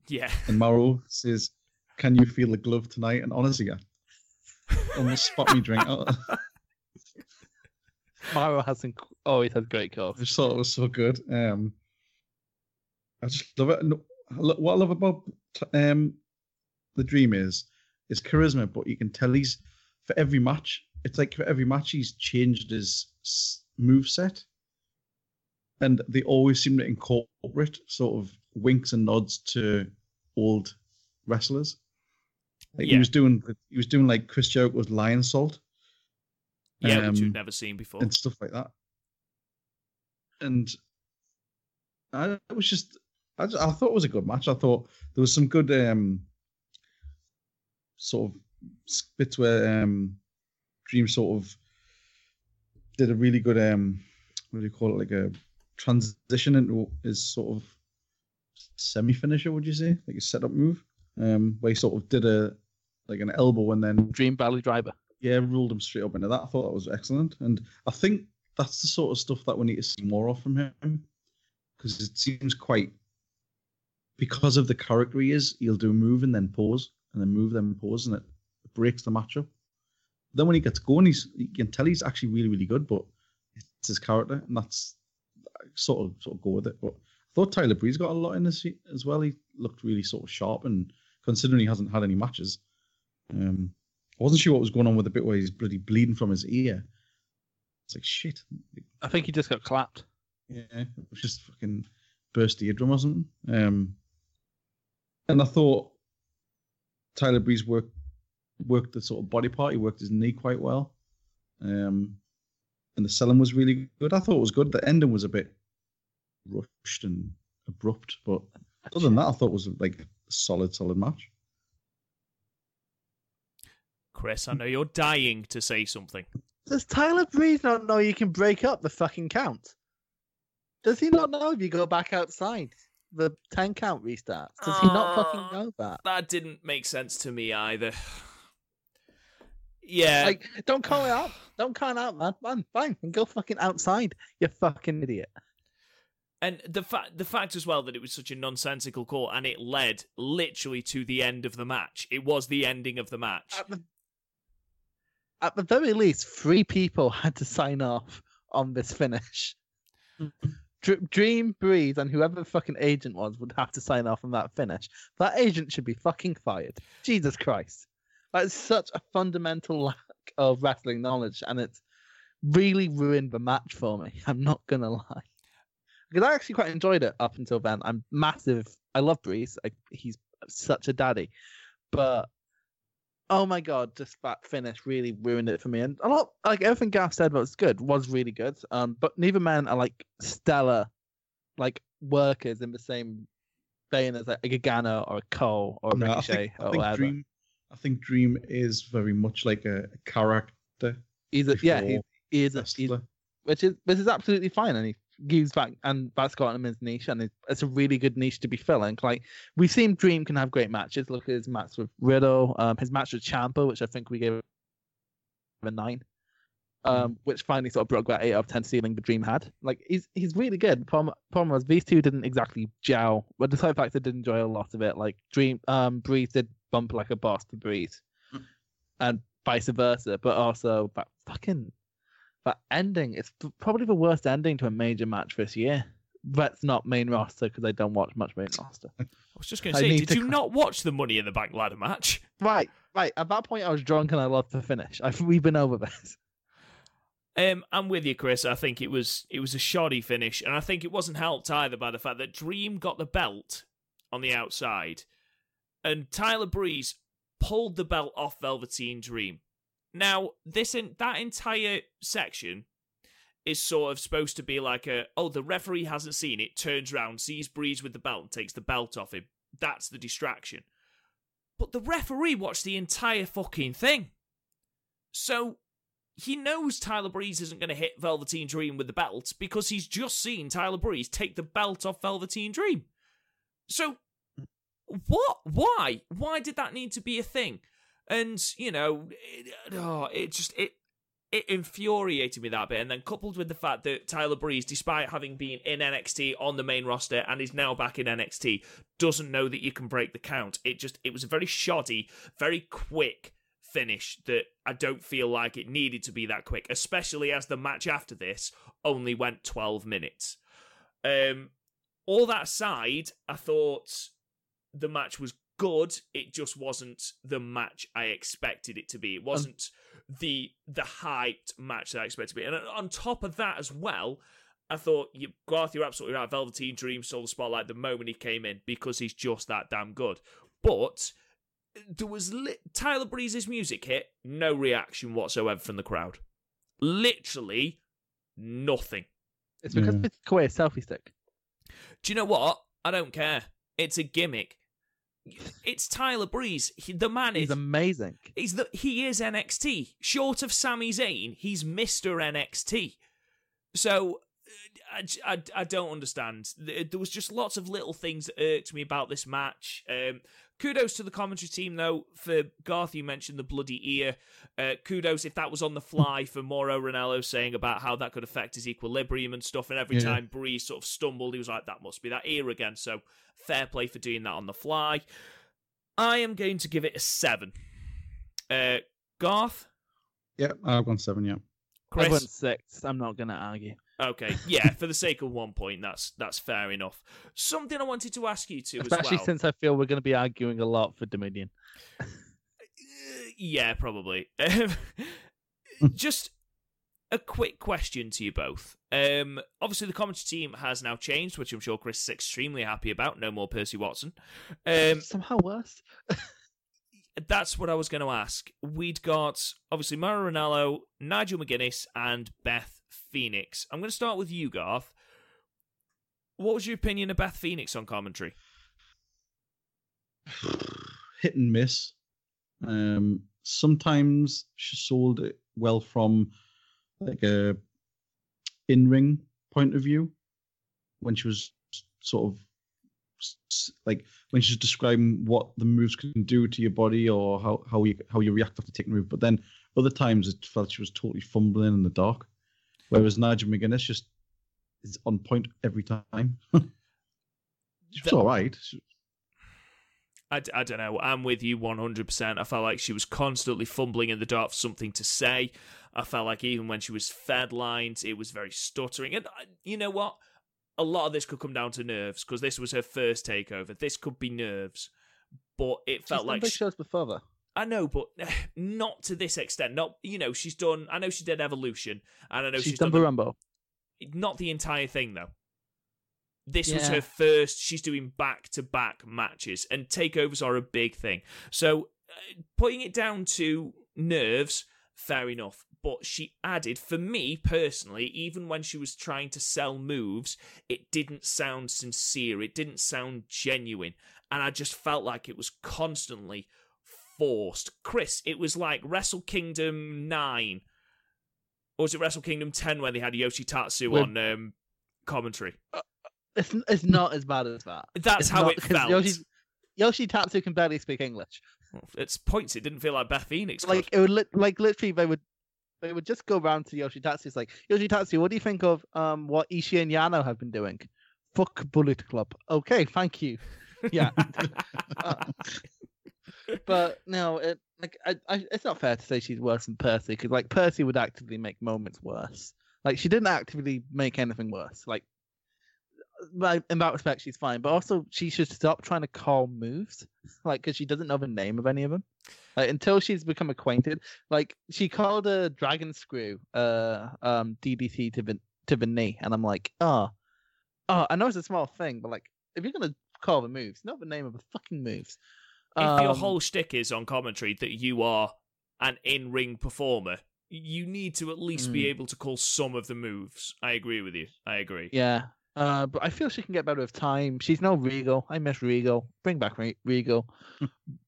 Yeah. And Mauro says, "Can you feel the glove tonight?" And honestly, I almost spat me drink out. Mauro always has great calls. I just thought it was so good. I just love it. And what I love about the Dream is his charisma, but you can tell for every match he's changed his moveset. And they always seem to incorporate sort of winks and nods to old wrestlers. He was doing Chris Jericho's lion salt. Yeah, which you've never seen before. And stuff like that. And I thought it was a good match. I thought there was some good sort of bits where Dream sort of did a really good, what do you call it, a transition into his sort of semi-finisher, would you say? Like a setup move, where he sort of did an elbow and then... Dream Valley Driver. Yeah, ruled him straight up into that. I thought that was excellent. And I think that's the sort of stuff that we need to see more of from him. Because it seems quite... Because of the character he is, he'll do a move and then pause. And then move, then pause. And it breaks the matchup. Then when he gets going, you can tell he's actually really, really good. But it's his character. And that's... Sort of go with it. But I thought Tyler Breeze got a lot in this as well. He looked really sort of sharp. And considering he hasn't had any matches... I wasn't sure what was going on with the bit where he's bloody bleeding from his ear. It's like, shit. I think he just got clapped. Yeah, it was just fucking burst eardrum or something. And I thought Tyler Breeze worked the sort of body part. He worked his knee quite well. And the selling was really good. I thought it was good. The ending was a bit rushed and abrupt. But other than that, I thought it was a solid match. Chris, I know you're dying to say something. Does Tyler Breeze not know you can break up the fucking count? Does he not know if you go back outside? The 10 count restarts. Does he not fucking know that? That didn't make sense to me either. Yeah. Don't call it out. Don't call it out, man. Fine. And go fucking outside, you fucking idiot. And the fact as well that it was such a nonsensical call and it led literally to the end of the match. It was the ending of the match. At the very least, 3 people had to sign off on this finish. Dream, Breeze, and whoever the fucking agent was would have to sign off on that finish. That agent should be fucking fired. Jesus Christ. That is such a fundamental lack of wrestling knowledge, and it's really ruined the match for me. I'm not going to lie. Because I actually quite enjoyed it up until then. I love Breeze. He's such a daddy. But... oh my god, just that finish really ruined it for me. And a lot, everything Gaff said was really good. But neither men are stellar, workers in the same vein as a Gargano or a Cole or a Ricochet or whatever. Dream, I think Dream is very much like a character. He's a wrestler. Which is absolutely fine, and he gives back and that's got him his niche, and it's a really good niche to be filling. Like we've seen, Dream can have great matches. Look at his match with Riddle, his match with Ciampa, which I think we gave a 9, which finally sort of broke that 8 out of 10 ceiling the Dream had. Like he's really good. Problem was these two didn't exactly gel. Well, despite the fact I did enjoy a lot of it. Like Dream, Breeze did bump like a boss to Breeze, and vice versa. But also that fucking. That ending, it's probably the worst ending to a major match this year. That's not main roster, because I don't watch much main roster. I was just going to say, did you not watch the Money in the Bank ladder match? Right. At that point, I was drunk and I loved the finish. We've been over this. I'm with you, Chris. I think it was a shoddy finish, and I think it wasn't helped either by the fact that Dream got the belt on the outside, and Tyler Breeze pulled the belt off Velveteen Dream. Now, that entire section is sort of supposed to be like the referee hasn't seen it, turns around, sees Breeze with the belt, and takes the belt off him. That's the distraction. But the referee watched the entire fucking thing. So, he knows Tyler Breeze isn't going to hit Velveteen Dream with the belt because he's just seen Tyler Breeze take the belt off Velveteen Dream. So, what? Why? Why did that need to be a thing? And, you know, it infuriated me that bit. And then coupled with the fact that Tyler Breeze, despite having been in NXT on the main roster and is now back in NXT, doesn't know that you can break the count. It was a very shoddy, very quick finish that I don't feel like it needed to be that quick, especially as the match after this only went 12 minutes. All that aside, I thought the match was good, it just wasn't the match I expected it to be. It wasn't the hyped match that I expected it to be. And on top of that as well, I thought, Garth, you're absolutely right. Velveteen Dream stole the spotlight the moment he came in because he's just that damn good. But there was Tyler Breeze's music hit, no reaction whatsoever from the crowd. Literally nothing. It's because it's a queer selfie stick. Do you know what? I don't care. It's a gimmick. It's Tyler Breeze. He's amazing. He is NXT. Short of Sami Zayn, he's Mr. NXT. So I don't understand. There was just lots of little things that irked me about this match. Kudos to the commentary team, though, for Garth. You mentioned the bloody ear. Kudos if that was on the fly for Mauro Ranallo saying about how that could affect his equilibrium and stuff. And every time Breeze sort of stumbled, he was like, that must be that ear again. So fair play for doing that on the fly. I am going to give it a 7. Garth? Yeah, I've gone 7, yeah. Chris? I've gone 6. I'm not going to argue. Okay, yeah, for the sake of 1 point, that's fair enough. Something I wanted to ask you two as well. Especially since I feel we're going to be arguing a lot for Dominion. Yeah, probably. Just a quick question to you both. Obviously, the commentary team has now changed, which I'm sure Chris is extremely happy about. No more Percy Watson. Somehow worse. That's what I was going to ask. We'd got, obviously, Mauro Ranallo, Nigel McGuinness, and Beth Phoenix. I'm going to start with you, Garth. What was your opinion of Beth Phoenix on commentary? Hit and miss. Sometimes she sold it well from like a in-ring point of view when she was sort of like when she's describing what the moves can do to your body or how you react after taking a move. But then other times it felt she was totally fumbling in the dark. Whereas Nigel McGuinness just is on point every time. She was all right. I don't know. I'm with you 100%. I felt like she was constantly fumbling in the dark for something to say. I felt like even when she was fed lines, it was very stuttering. And you know what? A lot of this could come down to nerves because this was her first takeover. This could be nerves, but it felt like she's done big shows before, though. I know, but not to this extent. Not she's done. I know she did Evolution, and I know she's done Rumble. Not the entire thing though. This was her first. She's doing back-to-back matches, and takeovers are a big thing. So putting it down to nerves, fair enough. But she added, for me personally, even when she was trying to sell moves, it didn't sound sincere. It didn't sound genuine. And I just felt like it was constantly forced. Chris, it was like Wrestle Kingdom 9. Or was it Wrestle Kingdom 10 where they had Yoshitatsu on commentary? It's not as bad as that. That's how it felt. Yoshitatsu can barely speak English. Well, at points, it didn't feel like Beth Phoenix. Like, it would literally, they would just go round to Yoshitatsu. It's like, Yoshitatsu, what do you think of what Ishii and Yano have been doing? Fuck Bullet Club. Okay, thank you. Yeah. But no, it's not fair to say she's worse than Percy, because like Percy would actively make moments worse. Like, she didn't actively make anything worse. Like, in that respect, she's fine. But also, she should stop trying to call moves, like, because she doesn't know the name of any of them. Like, until she's become acquainted, like, she called a dragon screw DDT to the knee, and I'm like, oh, I know it's a small thing, but like, if you're gonna call the moves, not the name of the fucking moves. If your whole shtick is on commentary that you are an in-ring performer, you need to at least be able to call some of the moves. I agree with you. Yeah. But I feel she can get better with time. She's no Regal. I miss Regal. Bring back Regal.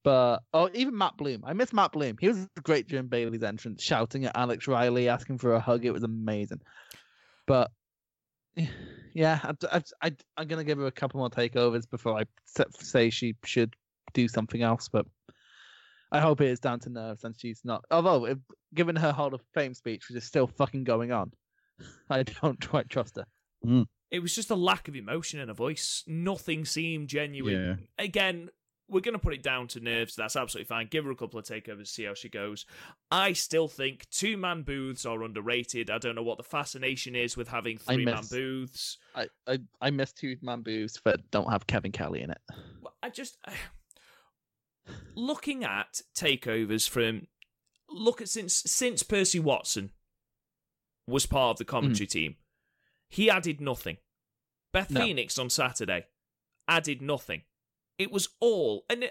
Even Matt Bloom. I miss Matt Bloom. He was great during Bailey's entrance, shouting at Alex Riley, asking for a hug. It was amazing. But yeah, I'm going to give her a couple more takeovers before I say she should do something else, but I hope it is down to nerves and she's not. Although, given her Hall of Fame speech, which is still fucking going on, I don't quite trust her. Mm. It was just a lack of emotion in her voice. Nothing seemed genuine. Yeah. Again, we're going to put it down to nerves. That's absolutely fine. Give her a couple of takeovers, see how she goes. I still think 2-man booths are underrated. I don't know what the fascination is with having 3-man booths. I miss 2-man booths that don't have Kevin Kelly in it. Looking at takeovers from... since Percy Watson was part of the commentary team, he added nothing. Beth Phoenix on Saturday added nothing. It was all... And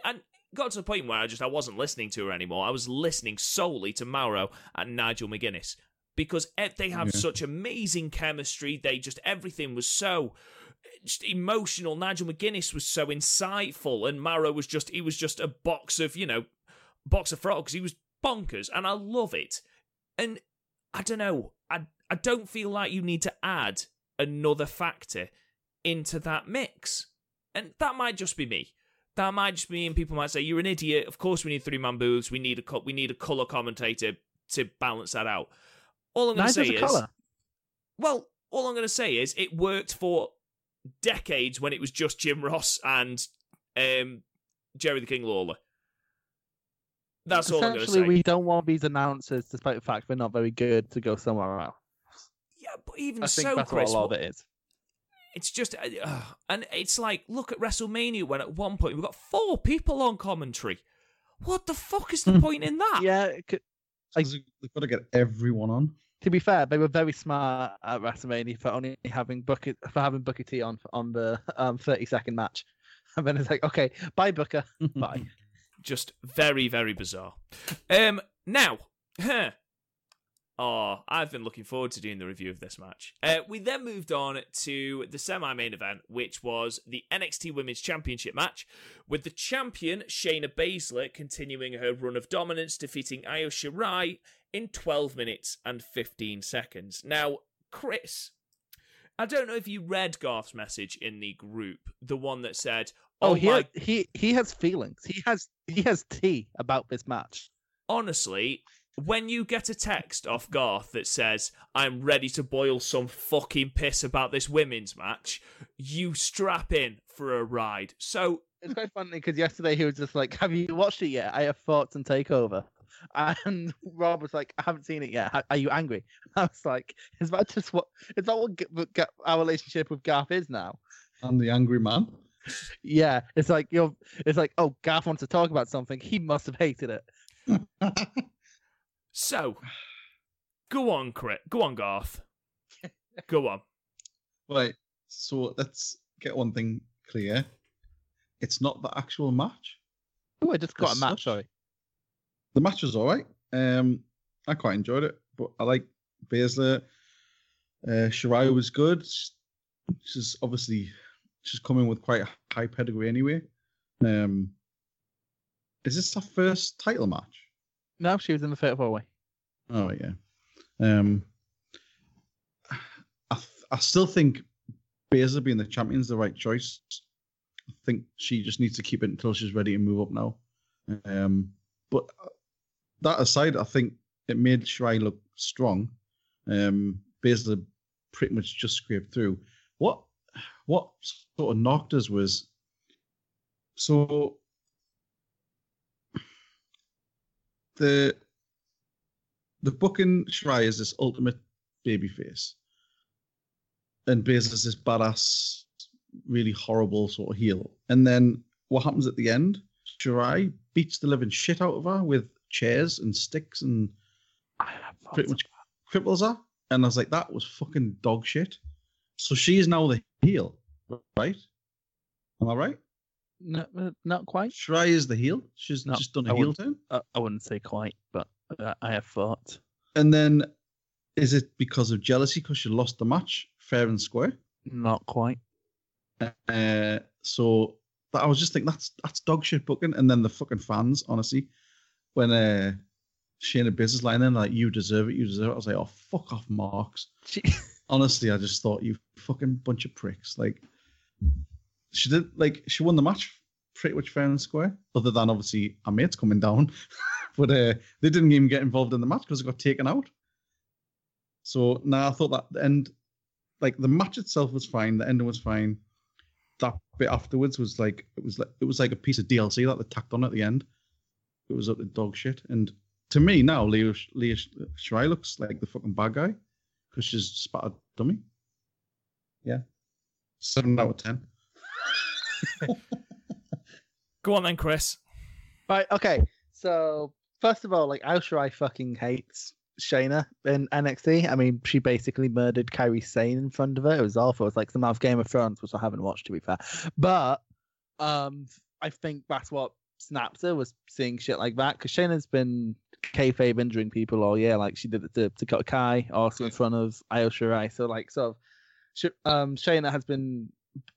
got to the point where I wasn't listening to her anymore. I was listening solely to Mauro and Nigel McGuinness. Because they have such amazing chemistry. Everything was so... just emotional. Nigel McGuinness was so insightful, and Mauro was just a box of frogs. He was bonkers, and I love it. And I don't know, I don't feel like you need to add another factor into that mix. And that might just be me. That might just be me, and people might say, you're an idiot. Of course we need 3-man booths. We need a colour commentator to balance that out. All I'm going to say is it worked for decades when it was just Jim Ross and Jerry the King Lawler. That's all I'm going to say. Essentially, we don't want these announcers, despite the fact we're not very good, to go somewhere else. Yeah, but even so, Chris... I think that's what a lot of it is. It's just... and it's like, look at WrestleMania, when at one point we've got 4 people on commentary. What the fuck is the point in that? Yeah, they've got to get everyone on. To be fair, they were very smart at WrestleMania for only having Booker T on the 30-second match. And then it's like, okay, bye, Booker. Bye. Just very, very bizarre. I've been looking forward to doing the review of this match. We then moved on to the semi-main event, which was the NXT Women's Championship match, with the champion Shayna Baszler continuing her run of dominance, defeating Io Shirai in 12 minutes and 15 seconds. Now, Chris, I don't know if you read Garth's message in the group, the one that said, he has feelings. He has tea about this match. Honestly, when you get a text off Garth that says, I'm ready to boil some fucking piss about this women's match, you strap in for a ride. So it's quite funny, because yesterday he was just like, have you watched it yet? I have thoughts on TakeOver. And Rob was like, I haven't seen it yet. Are you angry? I was like, is that what our relationship with Garth is now? I'm the angry man. Yeah, it's like, oh, Garth wants to talk about something. He must have hated it. So, go on, Chris. Go on, Garth. Go on. Right. So let's get one thing clear. It's not the actual match. Oh, I just got a match. Sorry. The match was all right. I quite enjoyed it, but I like Baszler. Shirai was good. She's coming with quite a high pedigree anyway. Is this her first title match? No, she was in the fatal four-way. Oh, yeah. I still think Baszler being the champion's the right choice. I think she just needs to keep it until she's ready to move up now. But that aside, I think it made Shirai look strong. Baszler pretty much just scraped through. What sort of knocked us was, so the booking Shirai is this ultimate babyface, and Baszler's this badass, really horrible sort of heel. And then what happens at the end? Shirai beats the living shit out of her with chairs and sticks and pretty much cripples her. And I was like, that was fucking dog shit. So she's now the heel, right? Am I right? No, not quite. Shirai is the heel. She's not, just done a heel turn. I wouldn't say quite, but I have thought. And then, is it because of jealousy because she lost the match fair and square? Not quite. So I was just thinking that's dog shit booking. And then the fucking fans, honestly, when Shayna Baszler's lying there like, you deserve it. I was like, oh, fuck off, Marks. Honestly, I just thought, you fucking bunch of pricks. Like, she won the match pretty much fair and square, other than obviously our mates coming down. But they didn't even get involved in the match because it got taken out. So, I thought that, and like the match itself was fine, the ending was fine. That bit afterwards was like, it was like a piece of DLC that they tacked on at the end. It was up to dog shit. And to me now, Leo Shirai looks like the fucking bad guy because she's spat a dummy. Yeah. 7 out of 10. Go on then, Chris. Right, okay. So, first of all, like, Io Shirai fucking hates Shayna in NXT. I mean, she basically murdered Kairi Sane in front of her. It was awful. It was like some out of Game of Thrones, which I haven't watched, to be fair. But I think that's what snapped her, was seeing shit like that, because Shayna's been kayfabe injuring people all year. Like, she did it to Dakota Kai, also in front of Io Shirai. So, like, sort of, Shayna has been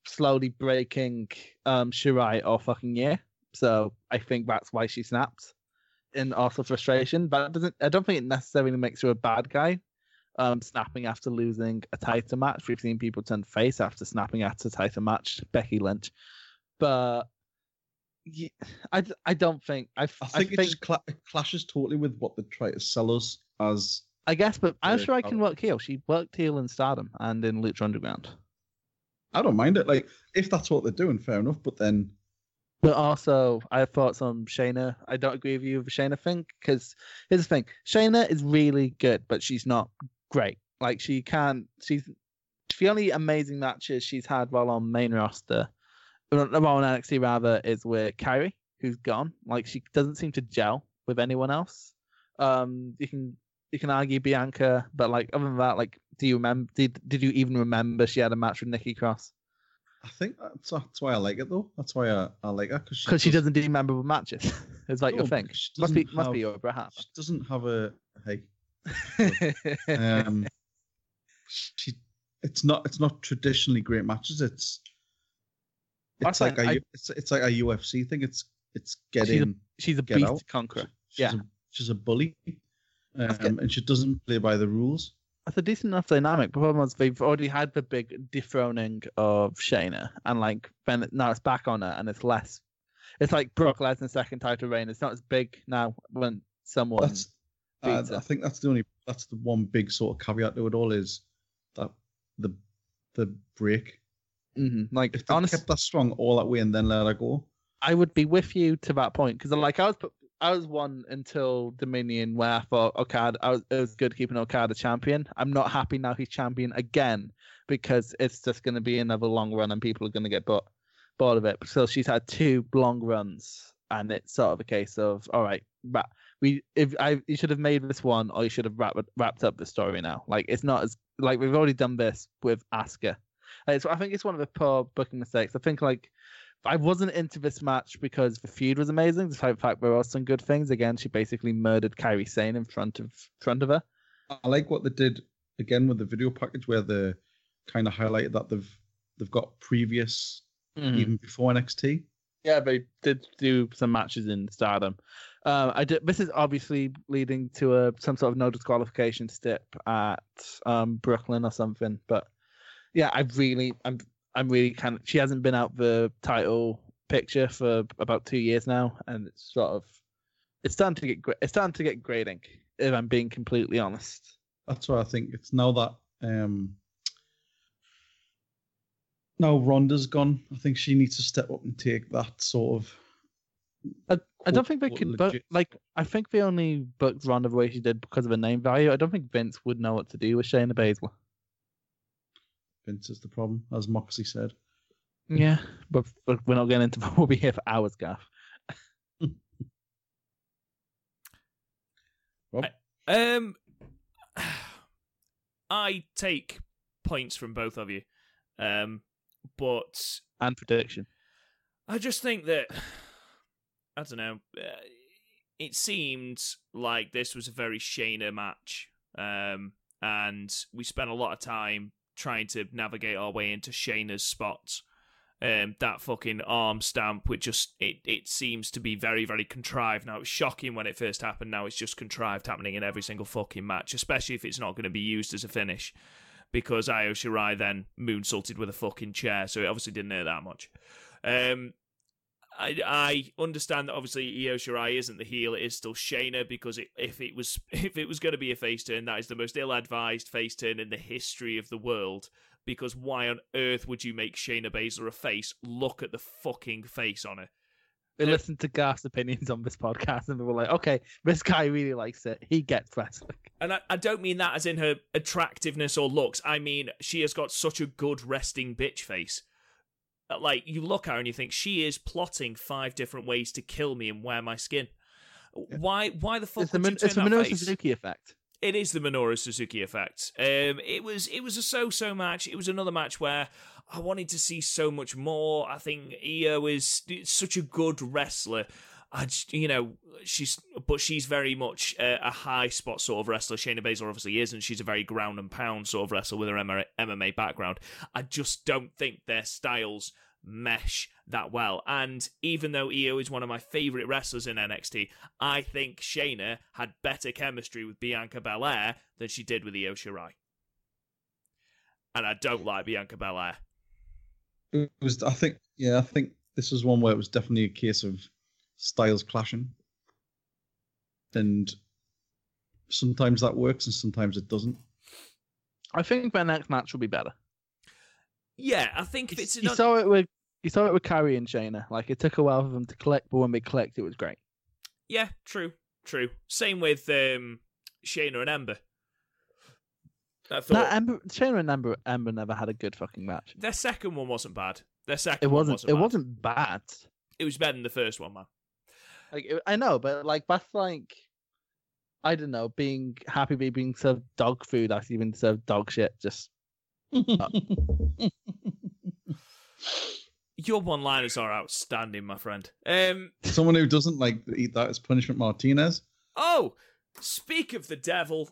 slowly breaking Shirai all fucking year. So I think that's why she snaps, and also frustration. But I don't think it necessarily makes her a bad guy, snapping after losing a title match. We've seen people turn face after snapping after a title match, Becky Lynch. But yeah, I don't think... I think it just clashes totally with what they try to sell us as... I guess, but I'm sure I can work heel. She worked heel in Stardom and in Lucha Underground. I don't mind it. Like, if that's what they're doing, fair enough, but then... But also, I have thoughts on Shayna. I don't agree with you with the Shayna thing, because here's the thing. Shayna is really good, but she's not great. Like, the only amazing matches she's had while on main roster, while on NXT rather, is with Kairi, who's gone. Like, she doesn't seem to gel with anyone else. You can argue Bianca, but like, other than that, like, do you remember? Did you even remember she had a match with Nikki Cross? I think that's why I like it, though. That's why I like her. Because she doesn't do memorable matches. It's like, no, your thing. Must be your Braham. She doesn't have a... Hey. It's not traditionally great matches. It's like a UFC thing. It's getting... She's a beast out. Conqueror. She's a bully. And she doesn't play by the rules. That's a decent enough dynamic. The problem is they've already had the big dethroning of Shayna, and like then now it's back on her, and it's less. It's like Brock Lesnar's second title reign. It's not as big now when someone. I think that's the one big sort of caveat to it all, is that the break. Mm-hmm. Like, if they kept that strong all that way and then let her go, I would be with you to that point, because like I was one until Dominion, where I thought Okada, it was good keeping Okada champion. I'm not happy now he's champion again, because it's just going to be another long run and people are going to get bored of it. So she's had 2 long runs, and it's sort of a case of, all right, you should have made this one, or you should have wrapped up the story now. Like, it's not as, like, we've already done this with Asuka. So I think it's one of the poor booking mistakes. I think, like, I wasn't into this match because the feud was amazing, despite the fact there were some good things. Again, she basically murdered Kairi Sane in front of her. I like what they did again with the video package, where they kind of highlighted that they've got previous, even before NXT, Yeah, they did do some matches in Stardom. This is obviously leading to some sort of no disqualification stip at Brooklyn or something. But yeah, I'm really kind of. She hasn't been out the title picture for about 2 years now, and it's sort of it's starting to get grating. If I'm being completely honest, that's why I think it's now that now Ronda's gone. I think she needs to step up and take that sort of. I don't think they could, but like I think they only booked Ronda the way she did because of her name value. I don't think Vince would know what to do with Shayna Baszler. Vince is the problem, as Moxley said. Yeah, but we're not getting into that. We'll be here for hours, Gaff. I take points from both of you, but and prediction. I just think that. I don't know. It seemed like this was a very Shayna match, and we spent a lot of time trying to navigate our way into Shayna's spots. That fucking arm stamp, which just it seems to be very, very contrived now. It was shocking when it first happened. Now it's just contrived happening in every single fucking match, especially if it's not going to be used as a finish, because Io Shirai then moonsaulted with a fucking chair, so it obviously didn't hurt that much. I understand that obviously Io Shirai isn't the heel; it is still Shayna, because if it was going to be a face turn, that is the most ill-advised face turn in the history of the world. Because why on earth would you make Shayna Baszler a face? Look at the fucking face on her. We listened to Garth's opinions on this podcast, and we were like, "Okay, this guy really likes it. He gets wrestling." And I don't mean that as in her attractiveness or looks. I mean she has got such a good resting bitch face. Like, you look at her and you think, she is plotting 5 different ways to kill me and wear my skin. Yeah. Why the fuck would you turn that face? It's the Minoru Suzuki effect. It is the Minoru Suzuki effect. It was a so-so match. It was another match where I wanted to see so much more. I think Io is such a good wrestler. She's very much a high spot sort of wrestler. Shayna Baszler obviously is, and she's a very ground and pound sort of wrestler with her MMA background. I just don't think their styles mesh that well. And even though Io is one of my favourite wrestlers in NXT, I think Shayna had better chemistry with Bianca Belair than she did with Io Shirai. And I don't like Bianca Belair. I think this was one where it was definitely a case of styles clashing, and sometimes that works and sometimes it doesn't. I think their next match will be better. Yeah, I think if it's you saw it with Kyrie and Shayna. Like, it took a while for them to click, but when they clicked, it was great. Yeah, true. Same with Shayna and Ember. Shayna and Ember never had a good fucking match. Their second one wasn't bad. It wasn't bad. It was better than the first one, man. Like, I know, but like that's like, I don't know, being happy being served dog food after you've been served dog shit. Just your one-liners are outstanding, my friend. Someone who doesn't like to eat that is Punishment Martinez. Oh, speak of the devil.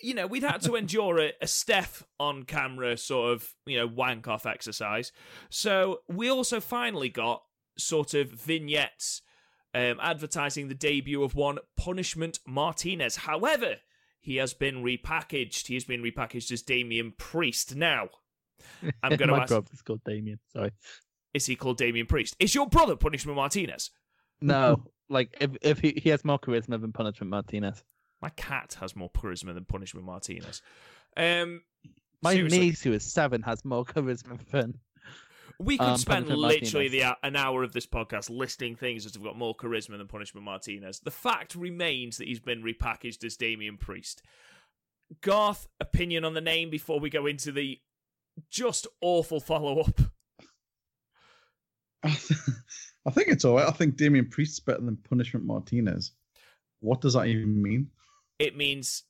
You know, we'd had to endure a Steph on camera sort of, you know, wank off exercise. So we also finally got sort of vignettes advertising the debut of one Punishment Martinez. However, he has been repackaged. He has been repackaged as Damian Priest now. I'm going to ask. My brother's called Damian. Sorry, is he called Damian Priest? Is your brother Punishment Martinez? No, like if he has more charisma than Punishment Martinez. My cat has more charisma than Punishment Martinez. My niece, who is 7, has more charisma than. We could spend literally an hour of this podcast listing things that have got more charisma than Punishment Martinez. The fact remains that he's been repackaged as Damian Priest. Garth, opinion on the name before we go into the just awful follow-up? I think it's all right. I think Damian Priest's better than Punishment Martinez. What does that even mean? It means...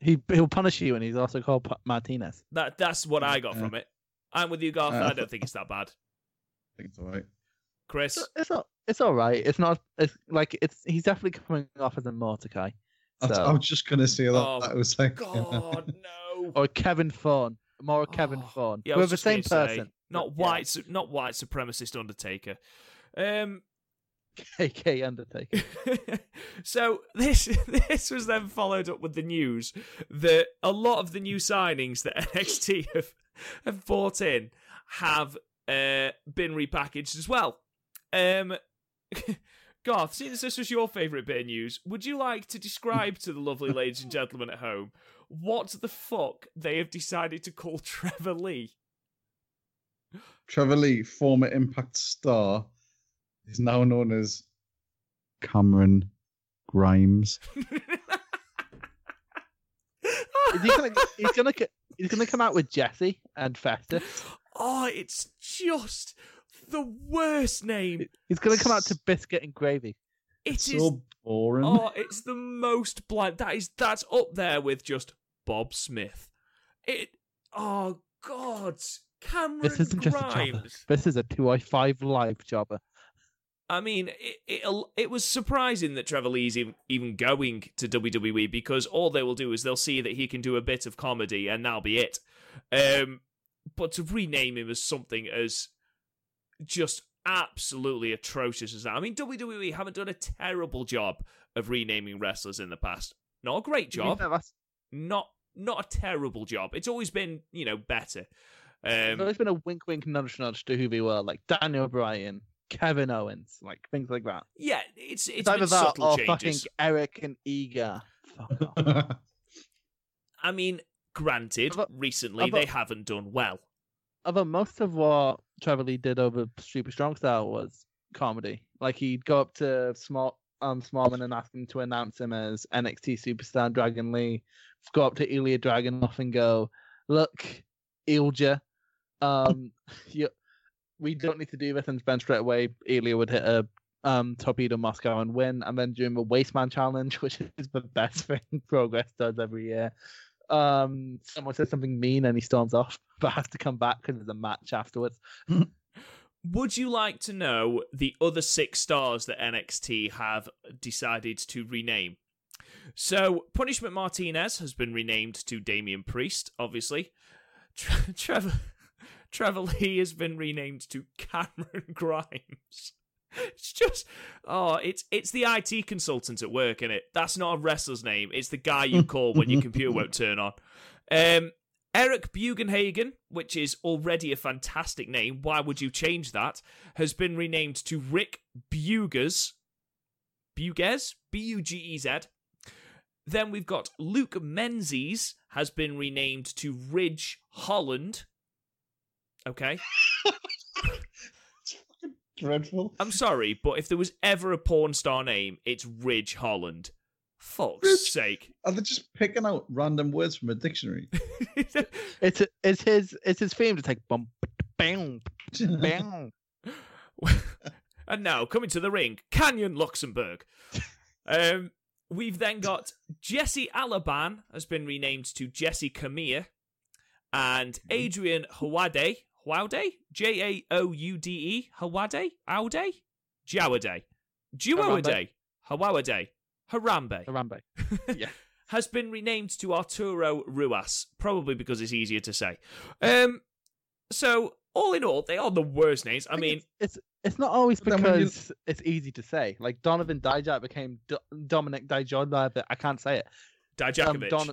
He'll punish you, and he's also called Martinez. That's what I got from it. I'm with you, Garth. I don't think it's that bad. I think it's all right. Chris? It's all right. It's not... He's definitely coming off as a Mordecai. So. I was just going to say that. Oh, I was like... God, no. Or Kevin Thorne. More Kevin Thorne. Yeah, we're the same person. Not white supremacist Undertaker. KK Undertaker. So this was then followed up with the news that a lot of the new signings that NXT have brought in have been repackaged as well. Garth, since this was your favourite bit of news, would you like to describe to the lovely ladies and gentlemen at home what the fuck they have decided to call Trevor Lee? Trevor Lee, former Impact star, is now known as Cameron Grimes. He's gonna come out with Jesse and Festa. Oh, it's just the worst name. He's gonna come out to Biscuit and Gravy. It's so boring. Oh, it's the most bland. That's up there with just Bob Smith. Oh God, Cameron Grimes. This isn't just a jobber. This is a 2i5 live jobber. I mean, it was surprising that Trevor Lee's even going to WWE, because all they will do is they'll see that he can do a bit of comedy and that'll be it. But to rename him as something as just absolutely atrocious as that. I mean, WWE haven't done a terrible job of renaming wrestlers in the past. Not a great job. Not a terrible job. It's always been, better. There's always been a wink, wink, nudge, nudge to who we were, like Daniel Bryan, Kevin Owens, like things like that. Yeah, it's either that or changes. Fucking Eric and Iga. Fuck off. I mean, granted, recently they haven't done well. Although most of what Trevor Lee did over Super Strong Style was comedy. Like he'd go up to Smallman and ask him to announce him as NXT Superstar Dragon Lee. Go up to Ilya Dragunov and go, "Look, Ilja, we don't need to do this," and then straight away Ilya would hit a torpedo Moscow and win, and then during the Wasteman Challenge, which is the best thing Progress does every year, someone says something mean and he storms off, but has to come back because there's a match afterwards. Would you like to know the other 6 stars that NXT have decided to rename? So Punishment Martinez has been renamed to Damian Priest, obviously. Trevor Lee has been renamed to Cameron Grimes. It's just, it's the IT consultant at work, isn't it? That's not a wrestler's name. It's the guy you call when your computer won't turn on. Eric Bugenhagen, which is already a fantastic name, why would you change that, has been renamed to Rick Bugers. Bugez? B-U-G-E-Z. Then we've got Luke Menzies has been renamed to Ridge Holland. Okay. It's fucking dreadful. I'm sorry, but if there was ever a porn star name, it's Ridge Holland. Fuck's sake. Are they just picking out random words from a dictionary? It's his theme to take bump, bang, bang. And now, coming to the ring, Canyon Luxembourg. We've then got Jesse Alaban has been renamed to Jesse Kamea, and Adrian Hawade. Hawade? J-A-O-U-D-E? Hawade? Aude? Jawade? Juawade? Hawade? Harambe. Yeah. Has been renamed to Arturo Ruas, probably because it's easier to say. So, all in all, they are the worst names. I mean... It's not always because it's easy to say. Like, Donovan Dijak became Dominic Dijon, but I can't say it. Dijakovic.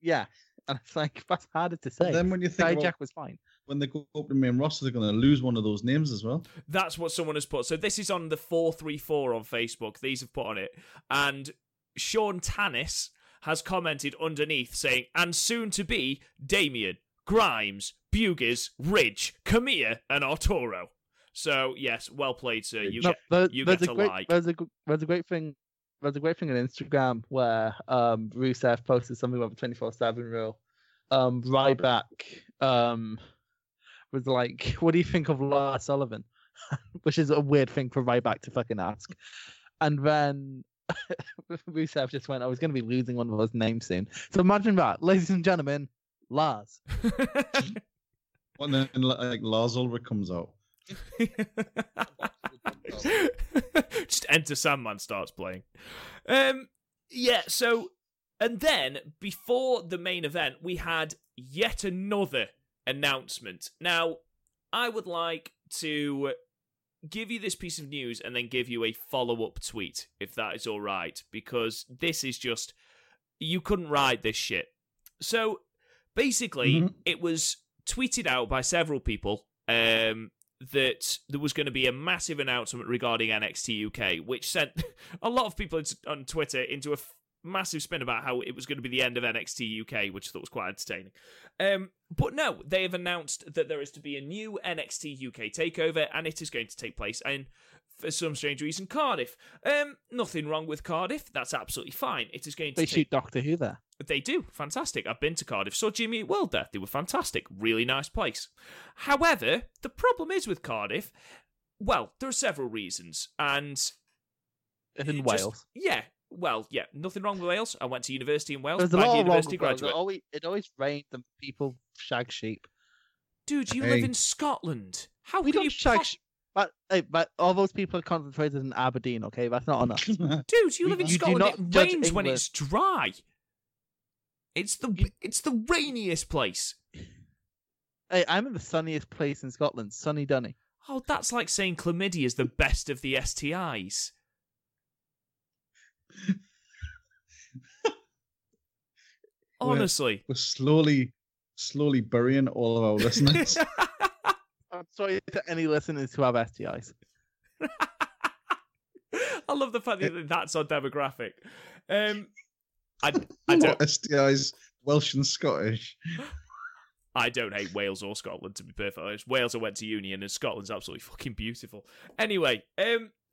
Yeah. And it's like, that's harder to say. But then when you think Dijak was fine. When they go up the main roster, they're going to lose one of those names as well. That's what someone has put. So this is on the 434 on Facebook. These have put on it. And Sean Tannis has commented underneath saying, "And soon to be Damian, Grimes, Bugis, Ridge, Kamea, and Arturo." So, yes, well played, sir. You get a great like. There's a great thing on Instagram where Rusev posted something about the 24/7 rule. Ryback was like, "What do you think of Lars Sullivan?" Which is a weird thing for Ryback to fucking ask. And then Rusev just went, "I was going to be losing one of those names soon." So imagine that, ladies and gentlemen, Lars. And then like Lars Ulrich comes out. Just Enter Sandman starts playing. So and then before the main event we had yet another announcement. Now I would like to give you this piece of news and then give you a follow-up tweet, if that is all right, because this is just... You couldn't write this shit. So, basically, it was tweeted out by several people that there was going to be a massive announcement regarding NXT UK, which sent a lot of people on Twitter into a massive spin about how it was going to be the end of NXT UK, which I thought was quite entertaining. But no, they have announced that there is to be a new NXT UK takeover, and it is going to take place in, for some strange reason, Cardiff. Nothing wrong with Cardiff. That's absolutely fine. It is going to. They shoot Doctor Who there. They do. Fantastic. I've been to Cardiff. Saw Jimmy Eat World there. They were fantastic. Really nice place. However, the problem is with Cardiff, well, there are several reasons. And in Wales. Yeah. Well, yeah, nothing wrong with Wales. I went to university in Wales. There's a lot wrong with Wales. It always rained and people shag sheep. Dude, you live in Scotland. How we can you shag sheep? But all those people are concentrated in Aberdeen, okay? That's not on us. Dude, you live in Scotland. It rains England. When it's dry. It's the rainiest place. Hey, I'm in the sunniest place in Scotland, Sunny Dunny. Oh, that's like saying chlamydia is the best of the STIs. Honestly, we're slowly burying all of our listeners. I'm sorry to any listeners who have STIs. I love the fact that that's our demographic. I don't STIs, Welsh and Scottish. I don't hate Wales or Scotland, to be perfectly honest. Wales I went to uni and Scotland's absolutely fucking beautiful. Anyway,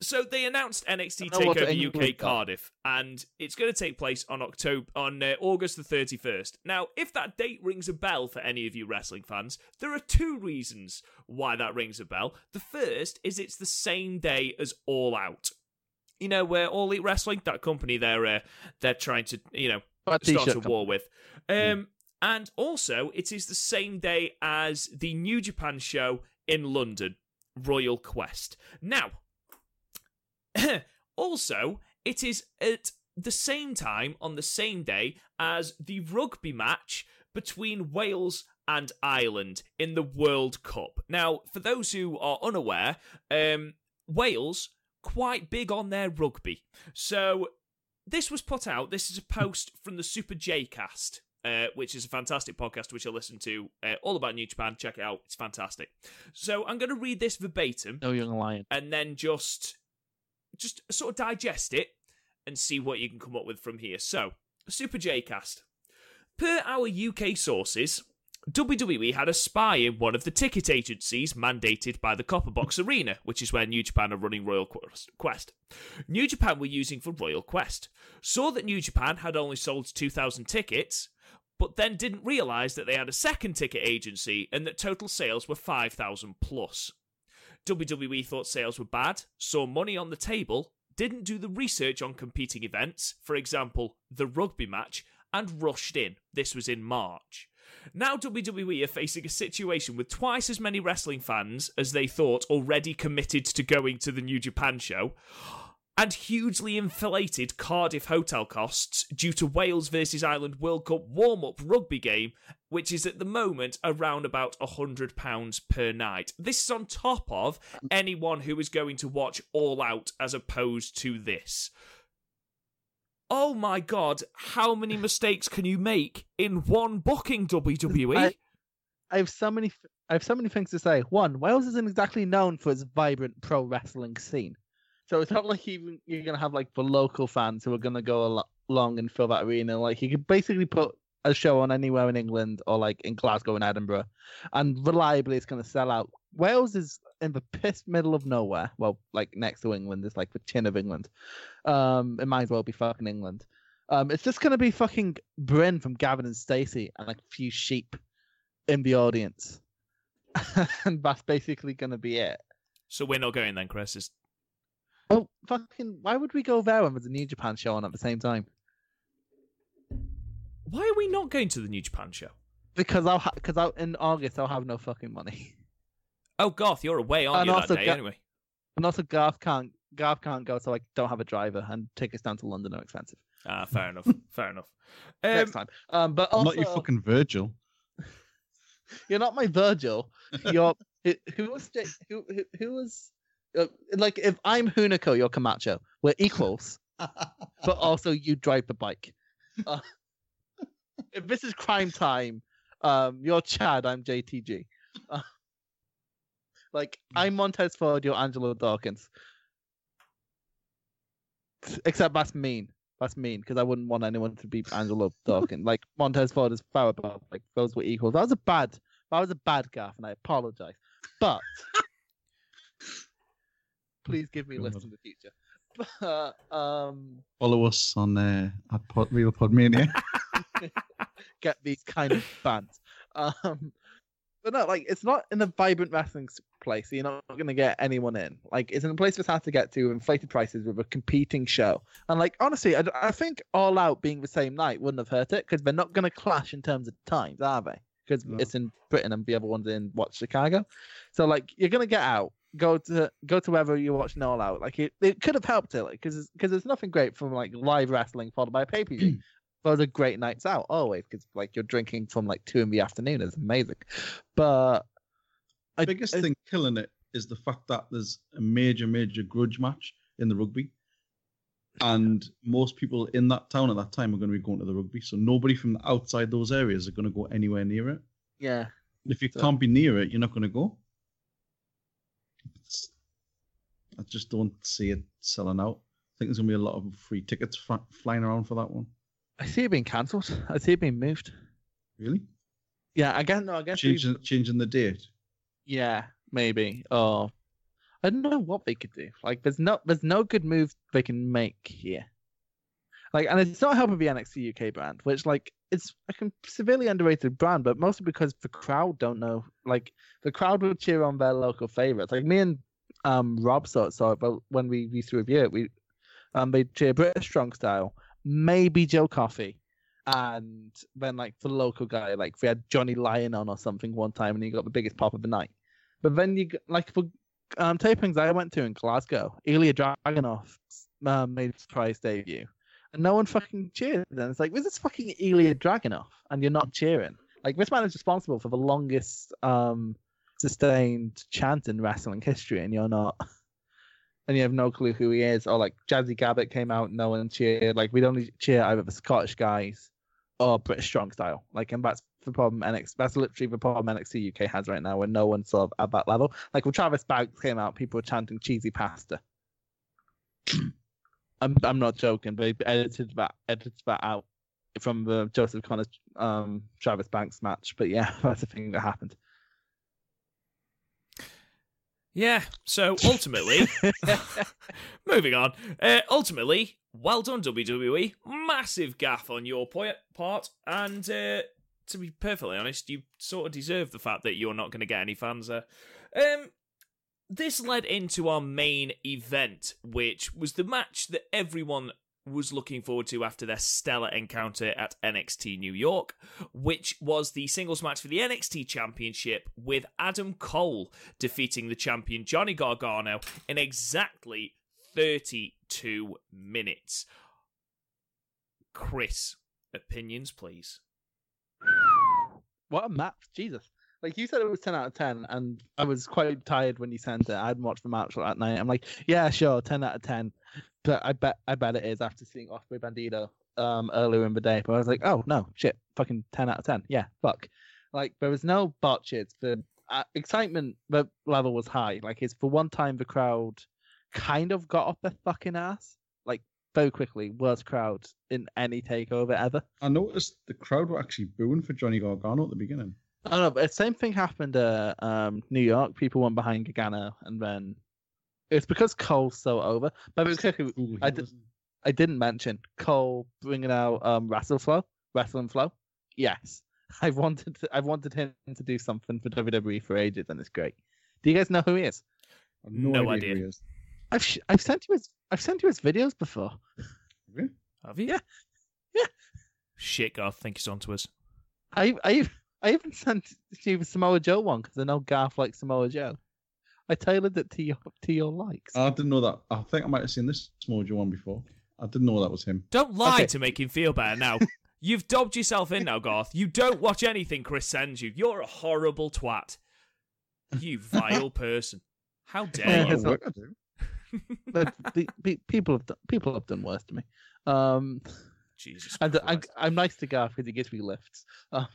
so they announced NXT Takeover UK Cardiff, and it's going to take place on August the 31st. Now, if that date rings a bell for any of you wrestling fans, there are two reasons why that rings a bell. The first is it's the same day as All Out. You know, where All Elite Wrestling, that company they're trying to, you know, start a war with. And also, it is the same day as the New Japan show in London, Royal Quest. Now... also, it is at the same time, on the same day, as the rugby match between Wales and Ireland in the World Cup. Now, for those who are unaware, Wales, quite big on their rugby. So, this was put out, this is a post from the Super J Cast, which is a fantastic podcast which I listen to, all about New Japan, check it out, it's fantastic. So, I'm going to read this verbatim. No Young Lion. And then just sort of digest it and see what you can come up with from here. So, Super J-Cast. Per our UK sources, WWE had a spy in one of the ticket agencies mandated by the Copper Box Arena, which is where New Japan are running Royal Quest. New Japan were using for Royal Quest. Saw that New Japan had only sold 2,000 tickets, but then didn't realise that they had a second ticket agency and that total sales were 5,000 plus. WWE thought sales were bad, saw money on the table, didn't do the research on competing events, for example, the rugby match, and rushed in. This was in March. Now WWE are facing a situation with twice as many wrestling fans as they thought already committed to going to the New Japan show, and hugely inflated Cardiff hotel costs due to Wales vs Ireland World Cup warm-up rugby game, which is at the moment around about £100 per night. This is on top of anyone who is going to watch All Out as opposed to this. Oh my God, how many mistakes can you make in one booking, WWE? I have so many things to say. One, Wales isn't exactly known for its vibrant pro wrestling scene. So it's not like even you're going to have like the local fans who are going to go along and fill that arena. Like you could basically put a show on anywhere in England or like in Glasgow and Edinburgh and reliably it's going to sell out. Wales is in the piss middle of nowhere. Well, like next to England is like the chin of England. It might as well be fucking England. It's just going to be fucking Bryn from Gavin and Stacey and like a few sheep in the audience. And that's basically going to be it. So we're not going then, Chris? Oh, fucking, why would we go there when there's a New Japan show on at the same time? Why are we not going to the New Japan show? Because in August I'll have no fucking money. Oh, Garth, you're away, aren't you, that day, anyway? And also Garth can't go, so I don't have a driver, and tickets down to London are expensive. Ah, fair enough, fair enough. Next time. But also, I'm not your fucking Virgil. You're not my Virgil. You're... who was... like if I'm Hunico, you're Camacho. We're equals, but also you drive the bike. If this is Crime Time, you're Chad. I'm JTG. Like I'm Montez Ford. You're Angelo Dawkins. Except that's mean. That's mean because I wouldn't want anyone to be Angelo Dawkins. Like Montez Ford is Faribault. Like those were equals. That was a bad gaffe, and I apologize. But please give me lifts in the future. But, follow us on Real Podmania. Get these kind of bands. But no, like it's not in a vibrant wrestling place. So you're not going to get anyone in. Like it's in a place that's hard to get to, inflated prices with a competing show. And like honestly, I think All Out being the same night wouldn't have hurt it because they're not going to clash in terms of times, are they? Because it's in Britain and the other one's in Chicago. So like you're going to get out. Go to wherever you're watching All Out. Like it could have helped it, like because there's nothing great from like live wrestling followed by pay per view. Those are great nights out always because like you're drinking from like 2 PM. It's amazing. But the biggest thing killing it is the fact that there's a major grudge match in the rugby, and most people in that town at that time are going to be going to the rugby. So nobody from outside those areas are going to go anywhere near it. Yeah. If you can't be near it, you're not going to go. I just don't see it selling out. I think there's going to be a lot of free tickets flying around for that one. I see it being cancelled. I see it being moved. Really? Yeah, I guess. No, I guess changing the date. Yeah, maybe. Or I don't know what they could do. Like, there's no good move they can make here. Like, and it's not helping the NXT UK brand, which like it's a severely underrated brand, but mostly because the crowd don't know. Like, the crowd will cheer on their local favourites. Like me and Rob saw it, but when we used to review it, we they cheer British Strong Style. Maybe Joe Coffey, and then like the local guy, like we had Johnny Lyon on or something one time, and he got the biggest pop of the night. But then you like for tapings I went to in Glasgow, Ilya Dragunov made his surprise debut, and no one fucking cheered. And it's like, this is fucking Ilya Dragunov, and you're not cheering. Like this man is responsible for the longest sustained chant in wrestling history, and you're not. And you have no clue who he is. Or like Jazzy Gabbett came out, no one cheered. Like we'd only cheer either the Scottish guys or British Strong Style. Like, and that's the problem. That's literally the problem NXT UK has right now, where no one's sort of at that level. Like when Travis Banks came out, people were chanting cheesy pasta. I'm not joking, but he edited that out from the Joseph Connors Travis Banks match. But yeah, that's the thing that happened. Yeah, so ultimately, moving on, ultimately, well done WWE, massive gaffe on your part, and to be perfectly honest, you sort of deserve the fact that you're not going to get any fans there. This led into our main event, which was the match that everyone was looking forward to after their stellar encounter at NXT New York, which was the singles match for the NXT Championship, with Adam Cole defeating the champion Johnny Gargano in exactly 32 minutes. Chris, opinions, please. What a match, Jesus. Like, you said it was 10 out of 10, and I was quite tired when you sent it. I hadn't watched the match that night. I'm like, yeah, sure, 10 out of 10. But I bet it is after seeing Osprey Bandido earlier in the day. But I was like, oh, no, shit, fucking 10 out of 10. Yeah, fuck. Like, there was no botches. The excitement the level was high. Like, it's for one time the crowd kind of got off their fucking ass. Like, very quickly, worst crowd in any takeover ever. I noticed the crowd were actually booing for Johnny Gargano at the beginning. I don't know, but the same thing happened at New York. People went behind Gargano, and then it's because Cole's so over. But I didn't mention Cole bringing out Wrestling Flow. Yes, I've wanted him to do something for WWE for ages, and it's great. Do you guys know who he is? I've no idea. Who he is. I've sent you his videos before. Really? Have you? Yeah. Shit, Garth, think he's onto us. I even sent you the Samoa Joe one because I know Garth likes Samoa Joe. I tailored it to your likes. I didn't know that. I think I might have seen this Samoa Joe one before. I didn't know that was him. Don't lie to make him feel better now. You've dobbed yourself in now, Garth. You don't watch anything Chris sends you. You're a horrible twat. You vile person. How dare you? People have done worse to me. Jesus. I'm nice to Garth because he gives me lifts. But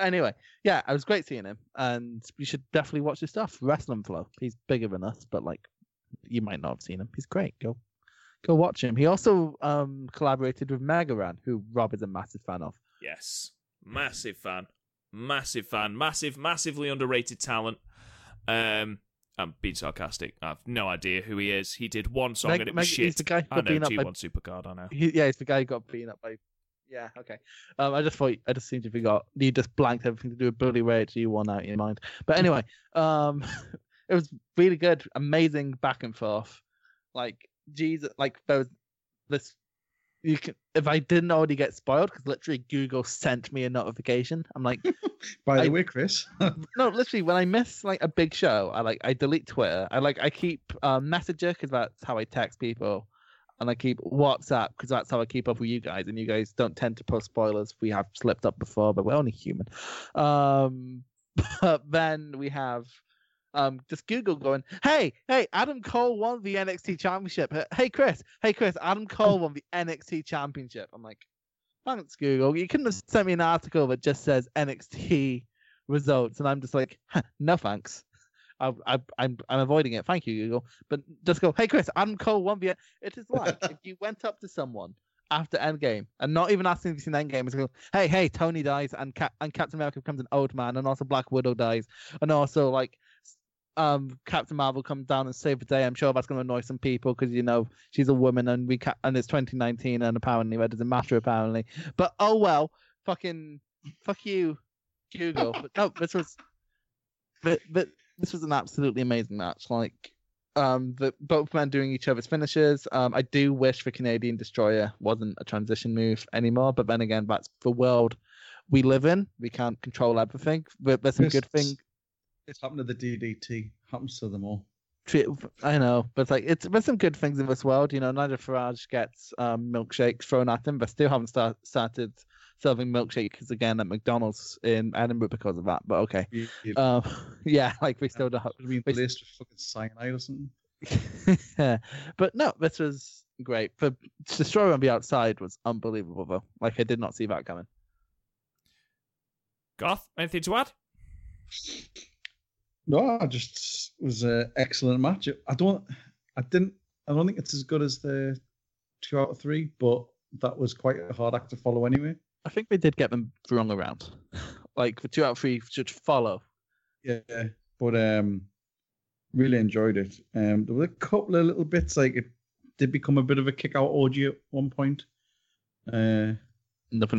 anyway, yeah, it was great seeing him, and you should definitely watch his stuff. Wrestling Flow. He's bigger than us, but like, you might not have seen him. He's great. Go watch him. He also collaborated with Megaran, who Rob is a massive fan of. Yes, massive fan, massively underrated talent. I'm being sarcastic. I have no idea who he is. He did one song and it was shit. He's the guy who got beaten up by G1 Supercard. I know. Yeah, he's the guy who got beaten up by. Yeah, okay. I just seem to forgot. You just blanked everything to do with Bully Rage. You won out of your mind. But anyway, it was really good, amazing back and forth. Like Jesus, like there was this. You can, if I didn't already get spoiled, because literally Google sent me a notification. I'm like, by the way, Chris. No, literally, when I miss like a big show, I delete Twitter. I keep Messenger because that's how I text people. And I keep WhatsApp because that's how I keep up with you guys. And you guys don't tend to post spoilers. We have slipped up before, but we're only human. But then we have just Google going, hey, Adam Cole won the NXT Championship. Hey, Chris, Adam Cole won the NXT Championship. I'm like, thanks, Google. You couldn't have sent me an article that just says NXT results. And I'm just like, no, thanks. I'm avoiding it. Thank you, Google. But just go, hey, Chris, Adam Cole won the... It is like if you went up to someone after Endgame and not even asking if you've seen Endgame, it's go, hey, Tony dies and Captain America becomes an old man, and also Black Widow dies, and also like Captain Marvel comes down and saves the day. I'm sure that's going to annoy some people because, you know, she's a woman and and it's 2019 and apparently that doesn't matter apparently. But oh well, fuck you, Google. But no, this was an absolutely amazing match. Like, both men doing each other's finishes. I do wish the Canadian Destroyer wasn't a transition move anymore, but then again, that's the world we live in. We can't control everything. But there's some good thing. It's happened to the DDT. Happens to them all. I know, but there's some good things in this world. You know, Nigel Farage gets milkshakes thrown at him, but still haven't started serving milkshakes again at McDonald's in Edinburgh because of that, but okay. Yeah, like we still don't have... It would have been placed with fucking cyanide or something. Yeah. But no, this was great. But the story on the outside was unbelievable, though. Like, I did not see that coming. Garth, anything to add? No, it was an excellent match. I don't think it's as good as the 2 out of 3, but that was quite a hard act to follow anyway. I think they did get them wrong around. Like, the 2 out of 3 should follow. Yeah, but really enjoyed it. There were a couple of little bits, like, it did become a bit of a kick-out orgy at one point. Nothing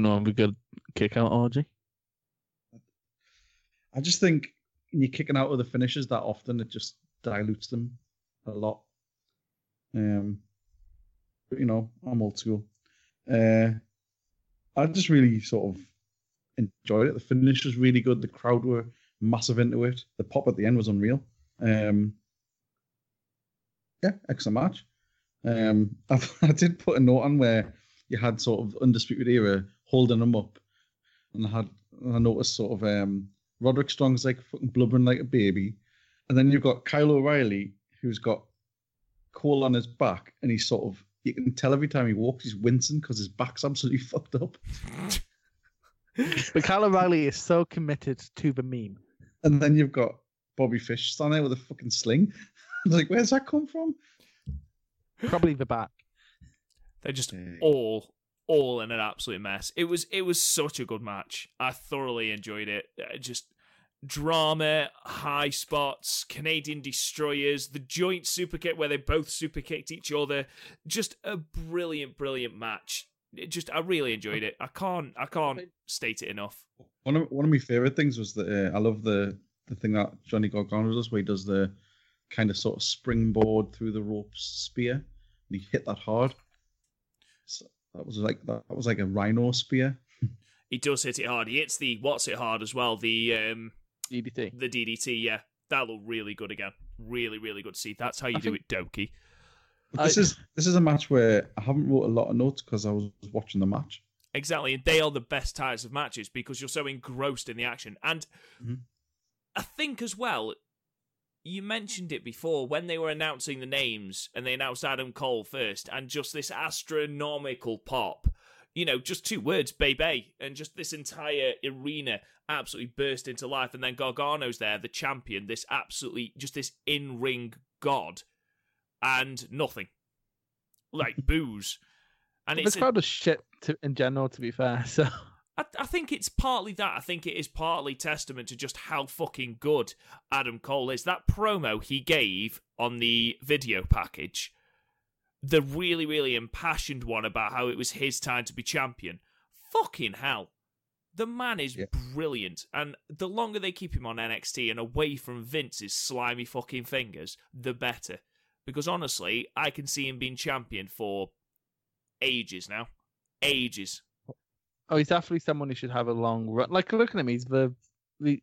wrong with a good kick-out orgy? I just think when you're kicking out other finishes that often, it just dilutes them a lot. But, you know, I'm old school. I just really sort of enjoyed it. The finish was really good. The crowd were massive into it. The pop at the end was unreal. Yeah, excellent match. I did put a note on where you had sort of Undisputed Era holding them up, and I noticed sort of Roderick Strong's like fucking blubbering like a baby, and then you've got Kyle O'Reilly who's got Cole on his back, and he's sort of... You can tell every time he walks, he's wincing because his back's absolutely fucked up. But Kyle O'Reilly is so committed to the meme. And then you've got Bobby Fish standing there with a fucking sling. Like, where's that come from? Probably the back. They're just all in an absolute mess. It was such a good match. I thoroughly enjoyed it. Just drama, high spots, Canadian Destroyers, the joint super kick where they both super kicked each other. Just a brilliant match. I really enjoyed it. I can't state it enough. One of my favorite things was that I love the thing that Johnny Gargano does, where he does the kind of sort of springboard through the ropes spear, and he hit that hard. So that was like a rhino spear. He does hit it hard. He hits the what's it hard as well. The DDT. The DDT, yeah. That looked really good again. Really, really good to see. That's how you do it, Doki. This is a match where I haven't wrote a lot of notes because I was watching the match. Exactly, and they are the best types of matches because you're so engrossed in the action. And I think as well, you mentioned it before when they were announcing the names and they announced Adam Cole first and just this astronomical pop. You know, just two words, baby, and just this entire arena absolutely burst into life. And then Gargano's there, the champion, this absolutely, just this in-ring god, and nothing. Like, boos. And it's this crowd was shit in general, to be fair, so... I think it's partly that. I think it is partly testament to just how fucking good Adam Cole is. That promo he gave on the video package, the really, really impassioned one about how it was his time to be champion. Fucking hell. The man is brilliant. And the longer they keep him on NXT and away from Vince's slimy fucking fingers, the better. Because honestly, I can see him being champion for ages now. Ages. Oh, he's definitely someone who should have a long run. Like, looking at him,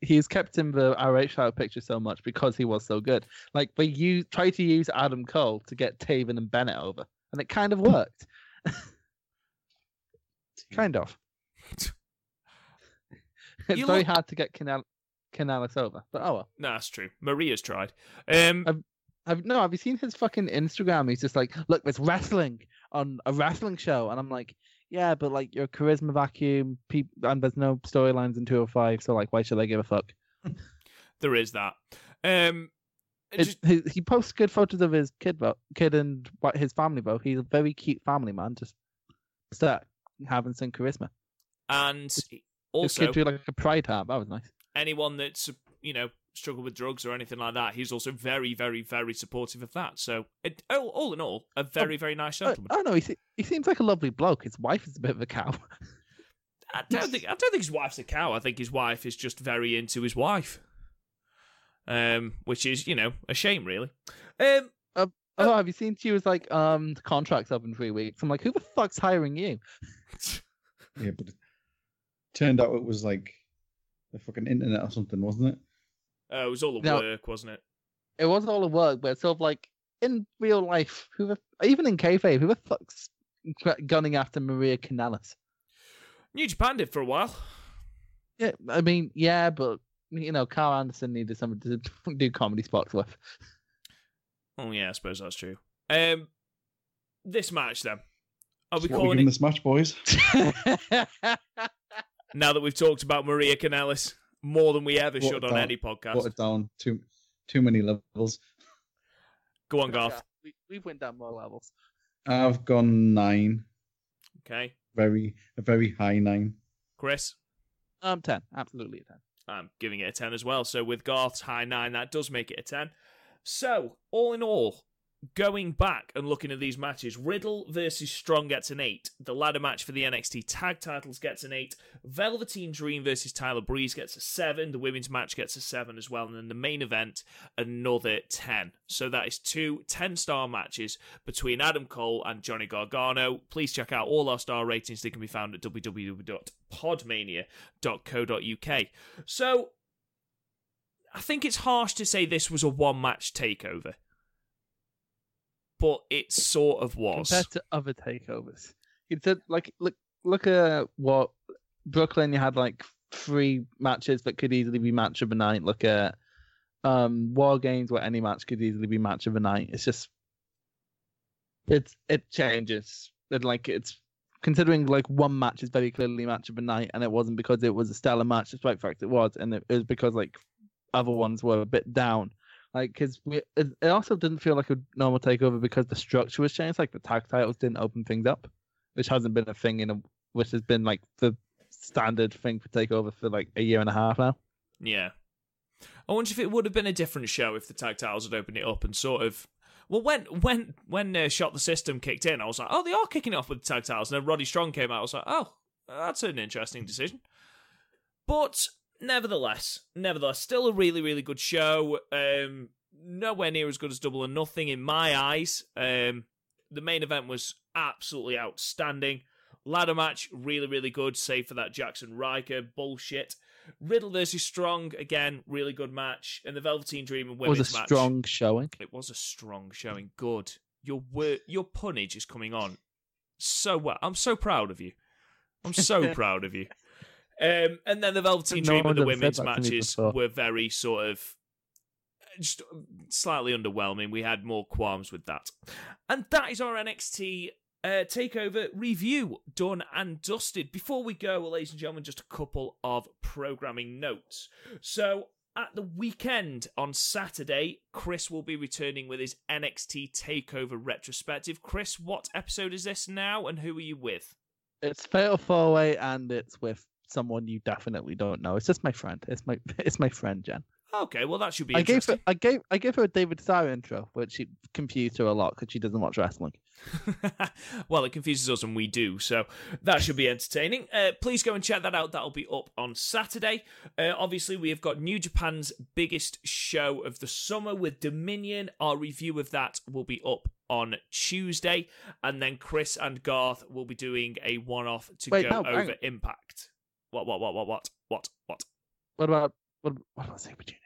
he's kept in the ROH title picture so much because he was so good. Like, they tried to use Adam Cole to get Taven and Bennett over, and it kind of worked. Kind of. It's very hard to get Canales over, but oh well. No, that's true. Maria's tried. Have you seen his fucking Instagram? He's just like, look, it's wrestling on a wrestling show, and I'm like, yeah, but like your charisma vacuum, and there's no storylines in 205, so like, why should I give a fuck? There is that. He posts good photos of his kid and his family, though. He's a very cute family man. Just start having some charisma, and also his kid do like a pride hat. That was nice. Anyone that's struggled with drugs or anything like that, he's also very, very, very supportive of that. So, all in all, a very, very nice gentleman. Oh no, he seems like a lovely bloke. His wife is a bit of a cow. I don't think his wife's a cow. I think his wife is just very into his wife, which is a shame, really. Have you seen? She was like, the contract's up in 3 weeks. I'm like, who the fuck's hiring you? Yeah, but it turned out it was like the fucking internet or something, wasn't it? It was all the work, wasn't it? It was all the work, but it's sort of like, in real life, even in kayfabe, who the fuck's gunning after Maria Kanellis? New Japan did for a while. Yeah, I mean, yeah, but, Carl Anderson needed someone to do comedy spots with. Oh, yeah, I suppose that's true. This match, then. Are we calling this match, boys? Now that we've talked about Maria Kanellis. More than we ever should on any podcast. Watered down too many levels. Go on, Garth. We've went down more levels. I've gone 9. Okay. A very high 9. Chris? 10. Absolutely a 10. I'm giving it a 10 as well. So with Garth's high 9, that does make it a 10. So, all in all, going back and looking at these matches, Riddle versus Strong gets an 8. The ladder match for the NXT tag titles gets an 8. Velveteen Dream versus Tyler Breeze gets a 7. The women's match gets a 7 as well. And then the main event, another 10. So that is 2 10-star matches between Adam Cole and Johnny Gargano. Please check out all our star ratings. They can be found at www.podmania.co.uk. So I think it's harsh to say this was a one-match takeover. But it sort of was. Compared to other takeovers. It said, like, look at what Brooklyn, you had like 3 matches that could easily be match of the night. Look at War Games, where any match could easily be match of the night. It's just, it changes. And like, it's considering like one match is very clearly match of the night, and it wasn't because it was a stellar match, despite the fact it was, and it was because like other ones were a bit down. Like, because it also didn't feel like a normal takeover because the structure was changed. Like, the tag titles didn't open things up, which hasn't been a thing which has been like the standard thing for takeover for like a year and a half now. Yeah, I wonder if it would have been a different show if the tag titles had opened it up and sort of. Well, when Shot the System kicked in, I was like, oh, they are kicking it off with the tag titles. And then Roddy Strong came out. I was like, oh, that's an interesting decision, but. Nevertheless, still a really, really good show. Nowhere near as good as Double or Nothing in my eyes. The main event was absolutely outstanding. Ladder match, really, really good, save for that Jackson Riker bullshit. Riddle versus Strong, again, really good match. And the Velveteen Dream and women's match. It was a strong showing. Good. Your punnage is coming on so well. I'm so proud of you. And then the Velveteen Dream and the women's matches were very sort of just slightly underwhelming. We had more qualms with that. And that is our NXT Takeover review done and dusted. Before we go, ladies and gentlemen, just a couple of programming notes. So at the weekend on Saturday, Chris will be returning with his NXT Takeover retrospective. Chris, what episode is this now, and who are you with? It's Fatal 4-Way, and it's with someone you definitely don't know. It's just my friend. It's my friend Jen. Okay, well that should be interesting. I gave her a David Starr intro, which confused her a lot because she doesn't watch wrestling. Well, it confuses us and we do, so that should be entertaining. Please go and check that out. That'll be up on Saturday. Obviously, we have got New Japan's biggest show of the summer with Dominion. Our review of that will be up on Tuesday, and then Chris and Garth will be doing a one-off to over Impact. What? What about Super Juniors?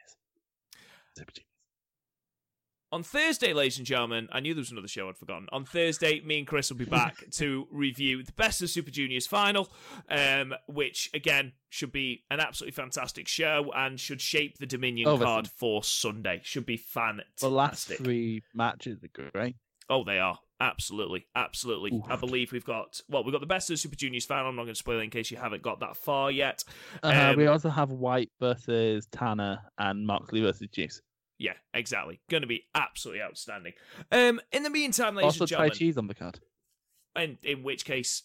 On Thursday, ladies and gentlemen, I knew there was another show I'd forgotten. On Thursday, me and Chris will be back to review the Best of Super Juniors final, which, again, should be an absolutely fantastic show and should shape the Dominion card for Sunday. Should be fantastic. The last three matches are good, right? Oh, they are. Absolutely. Ooh. I believe we've got the Best of Super Juniors final. I'm not going to spoil it in case you haven't got that far yet. We also have White versus Tanner and Moxley versus Juice. Yeah, exactly. Going to be absolutely outstanding. In the meantime, ladies and gentlemen... Also Tai Chi's on the card. And in which case,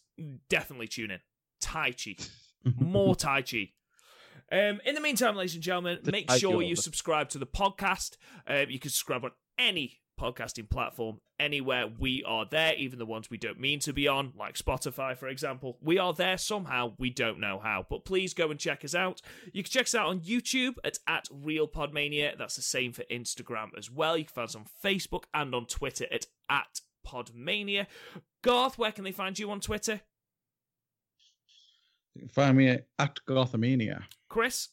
definitely tune in. Tai Chi. More Tai Chi. In the meantime, ladies and gentlemen, make sure you subscribe to the podcast. You can subscribe on any podcasting platform, anywhere we are there, even the ones we don't mean to be on, like Spotify, for example. We are there somehow. We don't know how, but please go and check us out. You can check us out on YouTube at RealPodMania. That's the same for Instagram as well. You can find us on Facebook and on Twitter at @Podmania. Garth, where can they find you on Twitter? You can find me at Garthamania. Chris?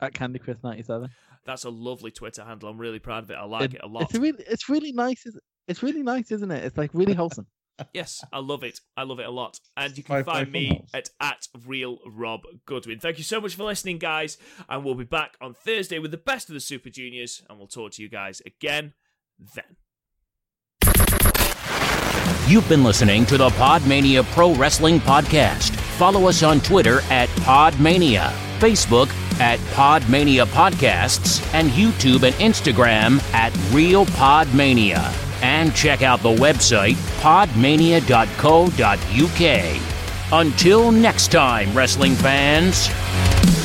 At CandyChris97. That's a lovely Twitter handle. I'm really proud of it. I like it a lot. It's really nice, isn't it? It's like really wholesome. Yes, I love it. I love it a lot. And you can find me at @RealRobGoodwin. Thank you so much for listening, guys. And we'll be back on Thursday with the Best of the Super Juniors. And we'll talk to you guys again then. You've been listening to the Podmania Pro Wrestling Podcast. Follow us on Twitter at Podmania, Facebook at Podmania Podcasts, and YouTube and Instagram at Real Podmania. And check out the website, podmania.co.uk. Until next time, wrestling fans.